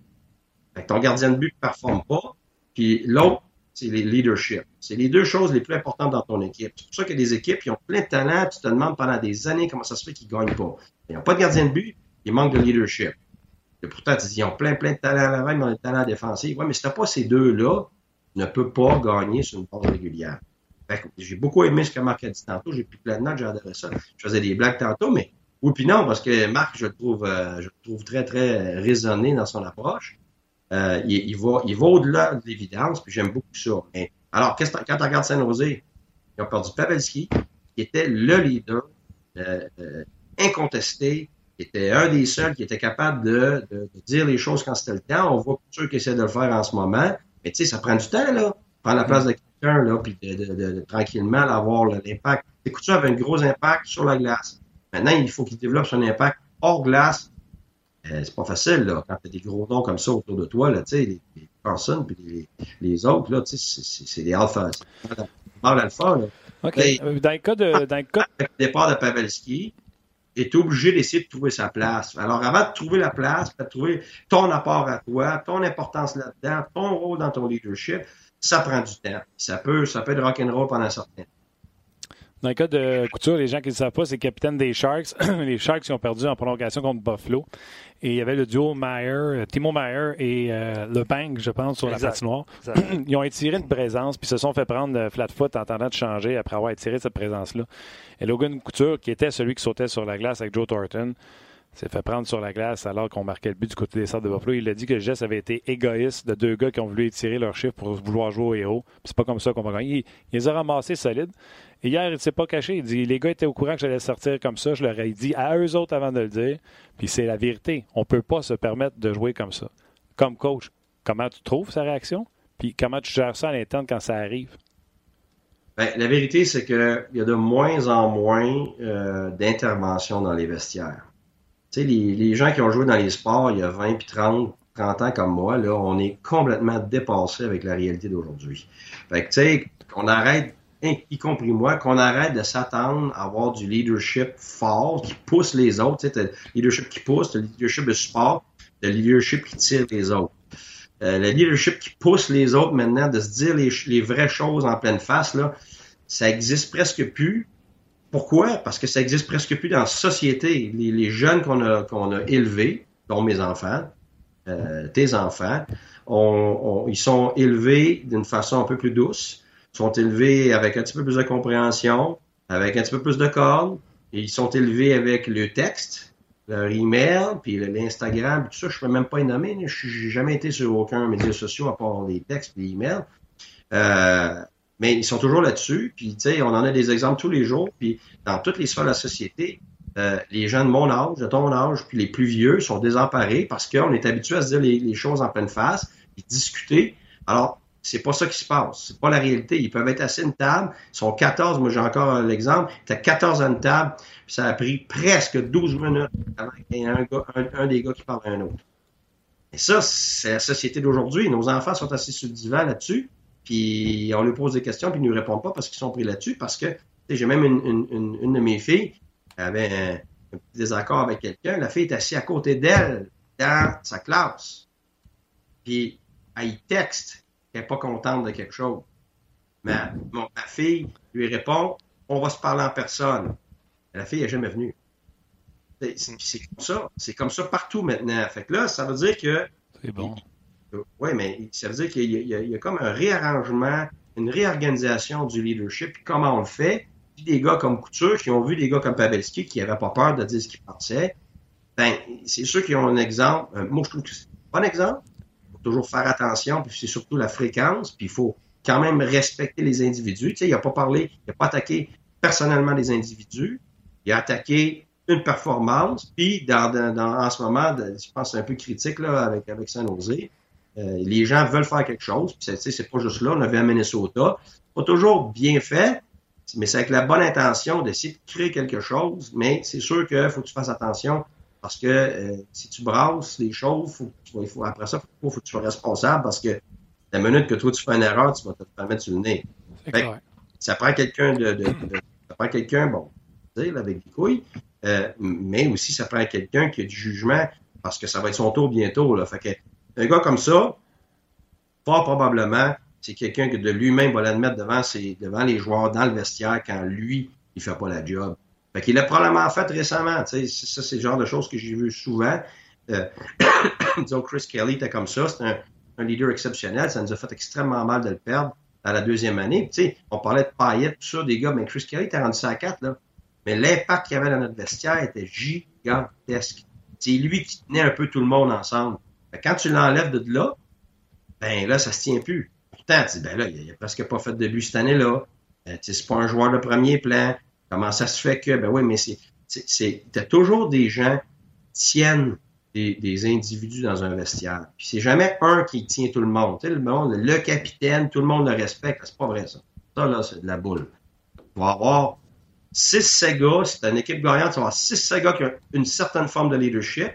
Fait que ton gardien de but ne performe pas. Puis l'autre, c'est le leadership. C'est les deux choses les plus importantes dans ton équipe. C'est pour ça que des équipes, ils ont plein de talent. Tu te demandes pendant des années comment ça se fait qu'ils ne gagnent pas. Ils n'ont pas de gardien de but, ils manquent de leadership. Et pourtant, ils ont plein de talent à l'avant, ils ont des talents défensifs. Oui, mais si tu n'as pas ces deux-là, tu ne peux pas gagner sur une base régulière. Ben, j'ai beaucoup aimé ce que Marc a dit tantôt. J'ai pris plein de notes, j'adorais ça. Je faisais des blagues tantôt, mais oui puis non, parce que Marc, je le trouve très, très raisonné dans son approche. Il va au-delà de l'évidence, puis j'aime beaucoup ça. Mais, alors, quand on regarde San Jose, ils ont perdu Pavelski, qui était le leader incontesté, qui était un des seuls qui était capable de dire les choses quand c'était le temps. On voit ceux qui essaient de le faire en ce moment. Mais tu sais, ça prend du temps, là. Prendre la place de quelqu'un, là, puis de tranquillement avoir là, l'impact. Écoute, ça avait un gros impact sur la glace. Maintenant, il faut qu'il développe son impact hors glace. C'est pas facile, là, quand tu as des gros noms comme ça autour de toi, là, tu sais, les personnes, puis les autres, là, tu sais, c'est des alphas. C'est pas l'alpha, là. OK. Et, dans le cas de... Avec le départ de Pavelski, il est obligé d'essayer de trouver sa place. Alors, avant de trouver la place, de trouver ton apport à toi, ton importance là-dedans, ton rôle dans ton leadership, ça prend du temps. Ça peut être rock'n'roll pendant un certain temps. Dans le cas de Couture, les gens qui ne le savent pas, c'est le capitaine des Sharks. Les Sharks qui ont perdu en prolongation contre Buffalo. Et il y avait le duo Timo Meier et Le Bang, je pense, sur la patinoire. Exact. Ils ont étiré une présence, puis se sont fait prendre flat-foot en tentant de changer après avoir étiré cette présence-là. Et Logan Couture, qui était celui qui sautait sur la glace avec Joe Thornton, s'est fait prendre sur la glace alors qu'on marquait le but du côté des Stars de Buffalo. Il a dit que le geste avait été égoïste de deux gars qui ont voulu étirer leur chiffre pour vouloir jouer au héros. Puis c'est pas comme ça qu'on va gagner. Il les a ramassés solides. Et hier, il ne s'est pas caché. Il dit les gars étaient au courant que j'allais sortir comme ça. Je leur ai dit à eux autres avant de le dire. Puis c'est la vérité. On ne peut pas se permettre de jouer comme ça. Comme coach, comment tu trouves sa réaction? Puis comment tu gères ça à l'interne quand ça arrive? Bien, la vérité, c'est qu'il y a de moins en moins d'interventions dans les vestiaires. Les gens qui ont joué dans les sports il y a 20 puis 30, 30 ans comme moi, là, on est complètement dépassé avec la réalité d'aujourd'hui. Fait que, tu sais, qu'on arrête, y compris moi, qu'on arrête de s'attendre à avoir du leadership fort qui pousse les autres. Tu sais, t'as le leadership qui pousse, t'as le leadership de support, t'as le leadership qui tire les autres. Le leadership qui pousse les autres maintenant de se dire les vraies choses en pleine face, là, ça existe presque plus. Pourquoi? Parce que ça existe presque plus dans la société. Les jeunes qu'on a élevés, dont mes enfants, tes enfants, ils sont élevés d'une façon un peu plus douce, sont élevés avec un petit peu plus de compréhension, avec un petit peu plus de cordes, et ils sont élevés avec le texte, leur email, puis l'Instagram, puis tout ça, je ne peux même pas les nommer, je n'ai jamais été sur aucun média social à part les textes et les emails. Mais ils sont toujours là-dessus, puis tu sais, on en a des exemples tous les jours, puis dans toutes les sphères de la société, les gens de mon âge, de ton âge, puis les plus vieux sont désemparés parce qu'on est habitué à se dire les choses en pleine face, puis discuter. Alors, c'est pas ça qui se passe, c'est pas la réalité. Ils peuvent être assis à une table, ils sont 14, moi j'ai encore l'exemple, ils étaient 14 à une table, puis ça a pris presque 12 minutes avant qu'il y ait un des gars qui parle à un autre. Et ça, c'est la société d'aujourd'hui. Nos enfants sont assis sur le divan là-dessus, puis on lui pose des questions, puis ils ne nous répondent pas parce qu'ils sont pris là-dessus, parce que, tu sais, j'ai même une de mes filles qui avait un petit désaccord avec quelqu'un, la fille est assise à côté d'elle, dans sa classe, puis elle texte qu'elle n'est pas contente de quelque chose. Mais ma fille lui répond, on va se parler en personne. La fille n'est jamais venue. C'est comme ça partout maintenant. Fait que là, ça veut dire que... C'est bon. Oui, mais ça veut dire qu'il y a comme un réarrangement, une réorganisation du leadership, comment on le fait. Puis des gars comme Couture, qui ont vu des gars comme Pavelski, qui n'avaient pas peur de dire ce qu'ils pensaient, ben c'est sûr qu'ils ont un exemple. Moi, je trouve que c'est un bon exemple. Il faut toujours faire attention, puis c'est surtout la fréquence, puis il faut quand même respecter les individus. Tu sais, il n'a pas parlé, il n'a pas attaqué personnellement les individus, il a attaqué une performance, puis en ce moment, je pense que c'est un peu critique là, avec Saint-Nosé. Les gens veulent faire quelque chose, puis c'est pas juste là, on a vu à Minnesota, pas toujours bien fait, mais c'est avec la bonne intention d'essayer de créer quelque chose, mais c'est sûr qu'il faut que tu fasses attention, parce que si tu brasses les choses, après ça, il faut que tu sois responsable, parce que la minute que toi tu fais une erreur, tu vas te faire mettre sur le nez. Fait que, ça prend quelqu'un ça prend quelqu'un, bon, avec des couilles, mais aussi ça prend quelqu'un qui a du jugement, parce que ça va être son tour bientôt, là, fait que un gars comme ça, fort probablement, c'est quelqu'un que de lui-même va l'admettre devant les joueurs dans le vestiaire quand lui, il fait pas la job. Fait qu'il l'a probablement fait récemment. Tu sais, ça, c'est le genre de choses que j'ai vu souvent. Disons, Chris Kelly était comme ça. C'était un leader exceptionnel. Ça nous a fait extrêmement mal de le perdre à la deuxième année. Tu sais, on parlait de Payet, tout ça, des gars. Mais Chris Kelly était rendu ça à 4, là. Mais l'impact qu'il y avait dans notre vestiaire était gigantesque. C'est lui qui tenait un peu tout le monde ensemble. Quand tu l'enlèves de là, ben là, ça se tient plus. Pourtant, tu dis, ben là, il n'a presque pas fait de but cette année-là. C'est pas un joueur de premier plan. Comment ça se fait que, ben oui, mais t'as toujours des gens qui tiennent des individus dans un vestiaire. Puis c'est jamais un qui tient tout le monde. Tu sais, le capitaine, tout le monde le respecte. C'est pas vrai, ça. Ça, là, c'est de la boule. Tu vas avoir 6-7 gars, si t'as une équipe gagnante, tu vas avoir 6-7 gars qui ont une certaine forme de leadership.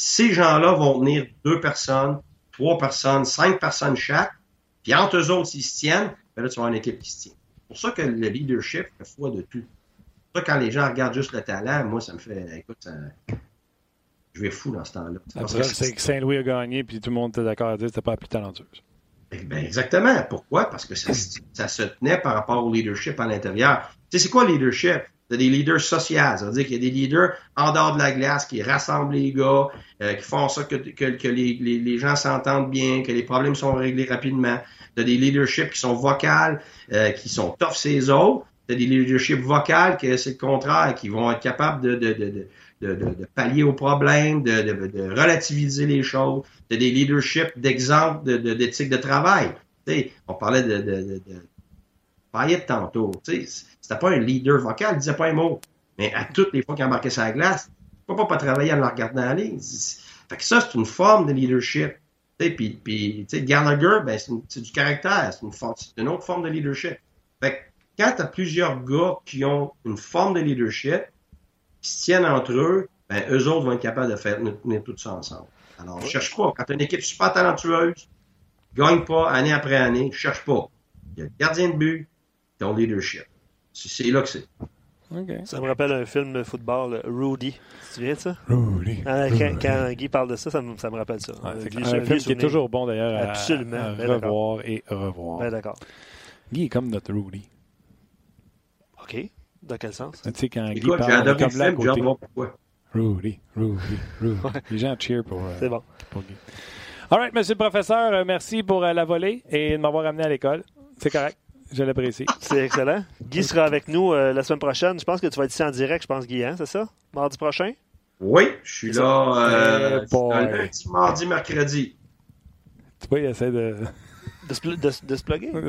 Ces gens-là vont venir 2 personnes, 3 personnes, 5 personnes chaque, puis entre eux autres, s'ils se tiennent, ben là, tu vas avoir une équipe qui se tient. C'est pour ça que le leadership fait foi de tout. C'est pour ça que quand les gens regardent juste le talent, moi, ça me fait... Écoute, je vais fou dans ce temps-là. C'est que Saint-Louis a gagné, puis tout le monde était d'accord à dire que c'était pas la plus talentueuse. Ben exactement. Pourquoi? Parce que ça se tenait par rapport au leadership à l'intérieur. Tu sais, c'est quoi le leadership? Il y a des leaders sociaux, ça veut dire qu'il y a des leaders en dehors de la glace qui rassemblent les gars, qui font ça que les gens s'entendent bien, que les problèmes sont réglés rapidement. Il y a des leaderships qui sont vocales, qui sont tough ces autres. Il y a des leaderships vocales que c'est le contraire, qui vont être capables de pallier aux problèmes, de relativiser les choses. Il y a des leaderships d'exemple d'éthique de travail. T'sais, on parlait de Payet tantôt, tu sais, c'était pas un leader vocal, il disait pas un mot. Mais à toutes les fois qu'il embarquait sur la glace, il ne pouvait pas travailler en le regardant aller. Fait que ça, c'est une forme de leadership. Puis Gallagher, ben, c'est du caractère, c'est une autre forme de leadership. Fait que quand tu as plusieurs gars qui ont une forme de leadership, qui se tiennent entre eux, ben, eux autres vont être capables de faire tenir tout ça ensemble. Alors, je ne cherche pas. Quand tu as une équipe super talentueuse, gagne pas année après année, je ne cherche pas. Il y a le gardien de but, ton leadership. C'est là que c'est. Okay. Ça me rappelle un film de football, Rudy. Tu te souviens de ça? Rudy. Quand Guy parle de ça, ça me rappelle ça. Ouais, un film qui est toujours bon d'ailleurs à revoir et revoir. Ben, d'accord. Guy est comme notre Rudy. OK. Dans quel sens? Tu sais, quand Guy parle comme là, côté... Genre, pourquoi? Rudy. Ouais. Les gens cheer pour, c'est bon. Pour Guy. All right, monsieur le professeur, merci pour la volée et de m'avoir amené à l'école. C'est correct. Je l'apprécie. C'est excellent. Guy sera avec nous la semaine prochaine. Je pense que tu vas être ici en direct, je pense, Guy, hein, c'est ça? Mardi prochain? Oui, je suis là lundi, mardi, mercredi. Tu vois, il essaie de... De se plugger. De se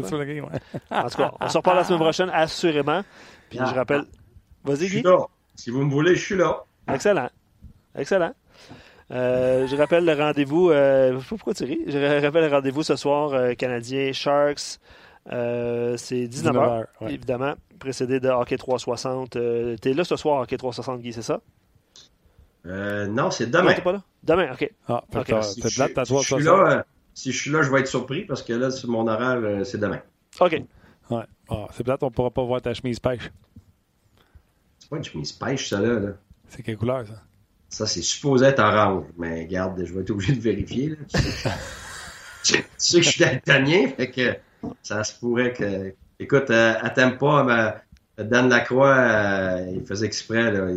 plugger, ouais. En tout cas, on se reparle la semaine prochaine, assurément. Puis je rappelle... Vas-y, Guy. Je suis là. Si vous me voulez, je suis là. Excellent. Je rappelle le rendez-vous... Pourquoi tu ris? Je rappelle le rendez-vous ce soir, Canadiens, Sharks... c'est 19h, ouais. Évidemment, précédé de Hockey 360. T'es là ce soir, Hockey 360, Guy, c'est ça? Non, c'est demain. T'es pas là? Demain, OK. Ah, okay. Si je suis là, je vais être surpris parce que là, mon horaire, c'est demain. OK. Ouais. Oh, c'est peut-être qu'on ne pourra pas voir ta chemise pêche. C'est pas une chemise pêche, ça, là. C'est quelle couleur, ça? Ça, c'est supposé être orange. Mais regarde, je vais être obligé de vérifier. Là. Tu sais que je suis daltonien, fait que... Ça se pourrait que... Écoute, à Tampa, Dan Lacroix, il faisait exprès. Là.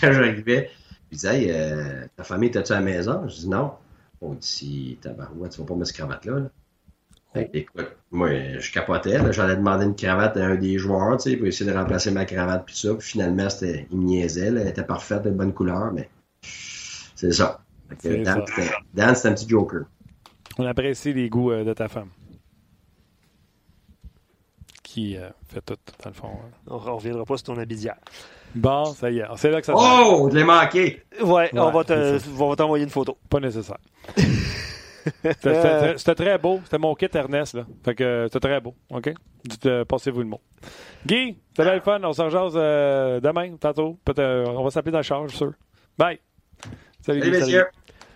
Quand j'arrivais, il disait hey, ta famille, t'as-tu à la maison? Je dis non. On dit si tabarouette, tu vas pas mettre cette cravate-là. Là. Fait que, écoute, moi, je capotais. Là. J'allais demander une cravate à un des joueurs pour essayer de remplacer ma cravate. Puis ça. Puis finalement, il me niaisait. Là. Elle était parfaite, de bonne couleur. Mais c'est ça. Fait que, Dan, c'est un petit joker. On apprécie les goûts de ta femme. Qui fait tout, dans le fond. Hein. On ne reviendra pas sur ton habit d'hier. Bon, ça y est. C'est là que ça se passe. Oh, je l'ai manqué. Ouais, on va t'envoyer une photo. Pas nécessaire. C'était très beau. C'était mon kit Ernest, là. Fait que c'était très beau. OK? Passez-vous le mot. Guy, c'était bien le fun. On s'en jase demain, tantôt. Peut-être, on va s'appeler dans le char, je suis sûr. Bye. Salut, messieurs.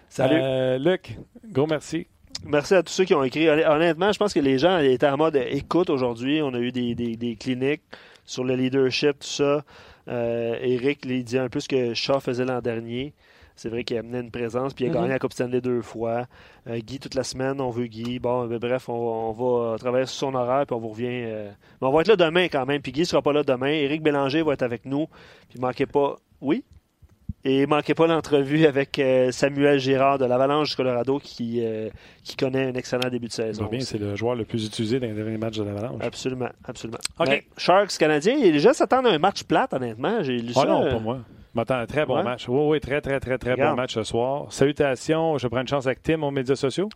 Salut. Luc, gros merci. Merci à tous ceux qui ont écrit. Honnêtement, je pense que les gens étaient en mode écoute aujourd'hui. On a eu des cliniques sur le leadership, tout ça. Eric il disait un peu ce que Shaw faisait l'an dernier. C'est vrai qu'il amenait une présence, puis il a gagné la Coupe Stanley 2 fois. Guy, toute la semaine, on veut Guy. Bon, ben, bref, on va travailler sur son horaire, puis on vous revient. Mais on va être là demain quand même, puis Guy ne sera pas là demain. Éric Bélanger va être avec nous. Puis manquez pas... Oui? Et manquez pas l'entrevue avec Samuel Girard de l'Avalanche du Colorado qui connaît un excellent début de saison. Bien, c'est le joueur le plus utilisé dans les derniers matchs de l'Avalanche. Absolument. OK. Ben, Sharks canadien, les gens s'attendent à un match plate, honnêtement. J'ai lu ça. Non, pour moi. M'attends, un très bon match. Oui, très bon match ce soir. Salutations, je prends une chance avec Tim aux médias sociaux.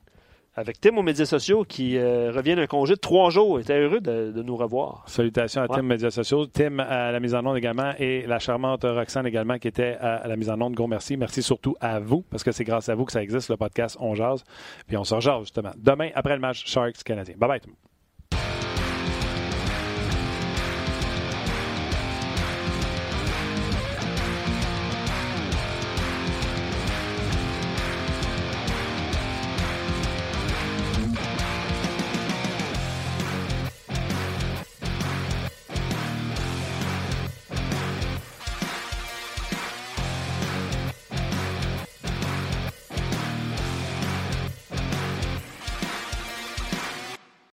Avec Tim aux médias sociaux qui revient d'un congé de 3 jours. Il était heureux de nous revoir. Salutations à Tim aux médias sociaux. Tim à la mise en onde également et la charmante Roxane également qui était à la mise en onde. Gros merci. Merci surtout à vous parce que c'est grâce à vous que ça existe, le podcast On Jase. Puis on se rejase justement demain après le match Sharks Canadiens. Bye bye tout le monde.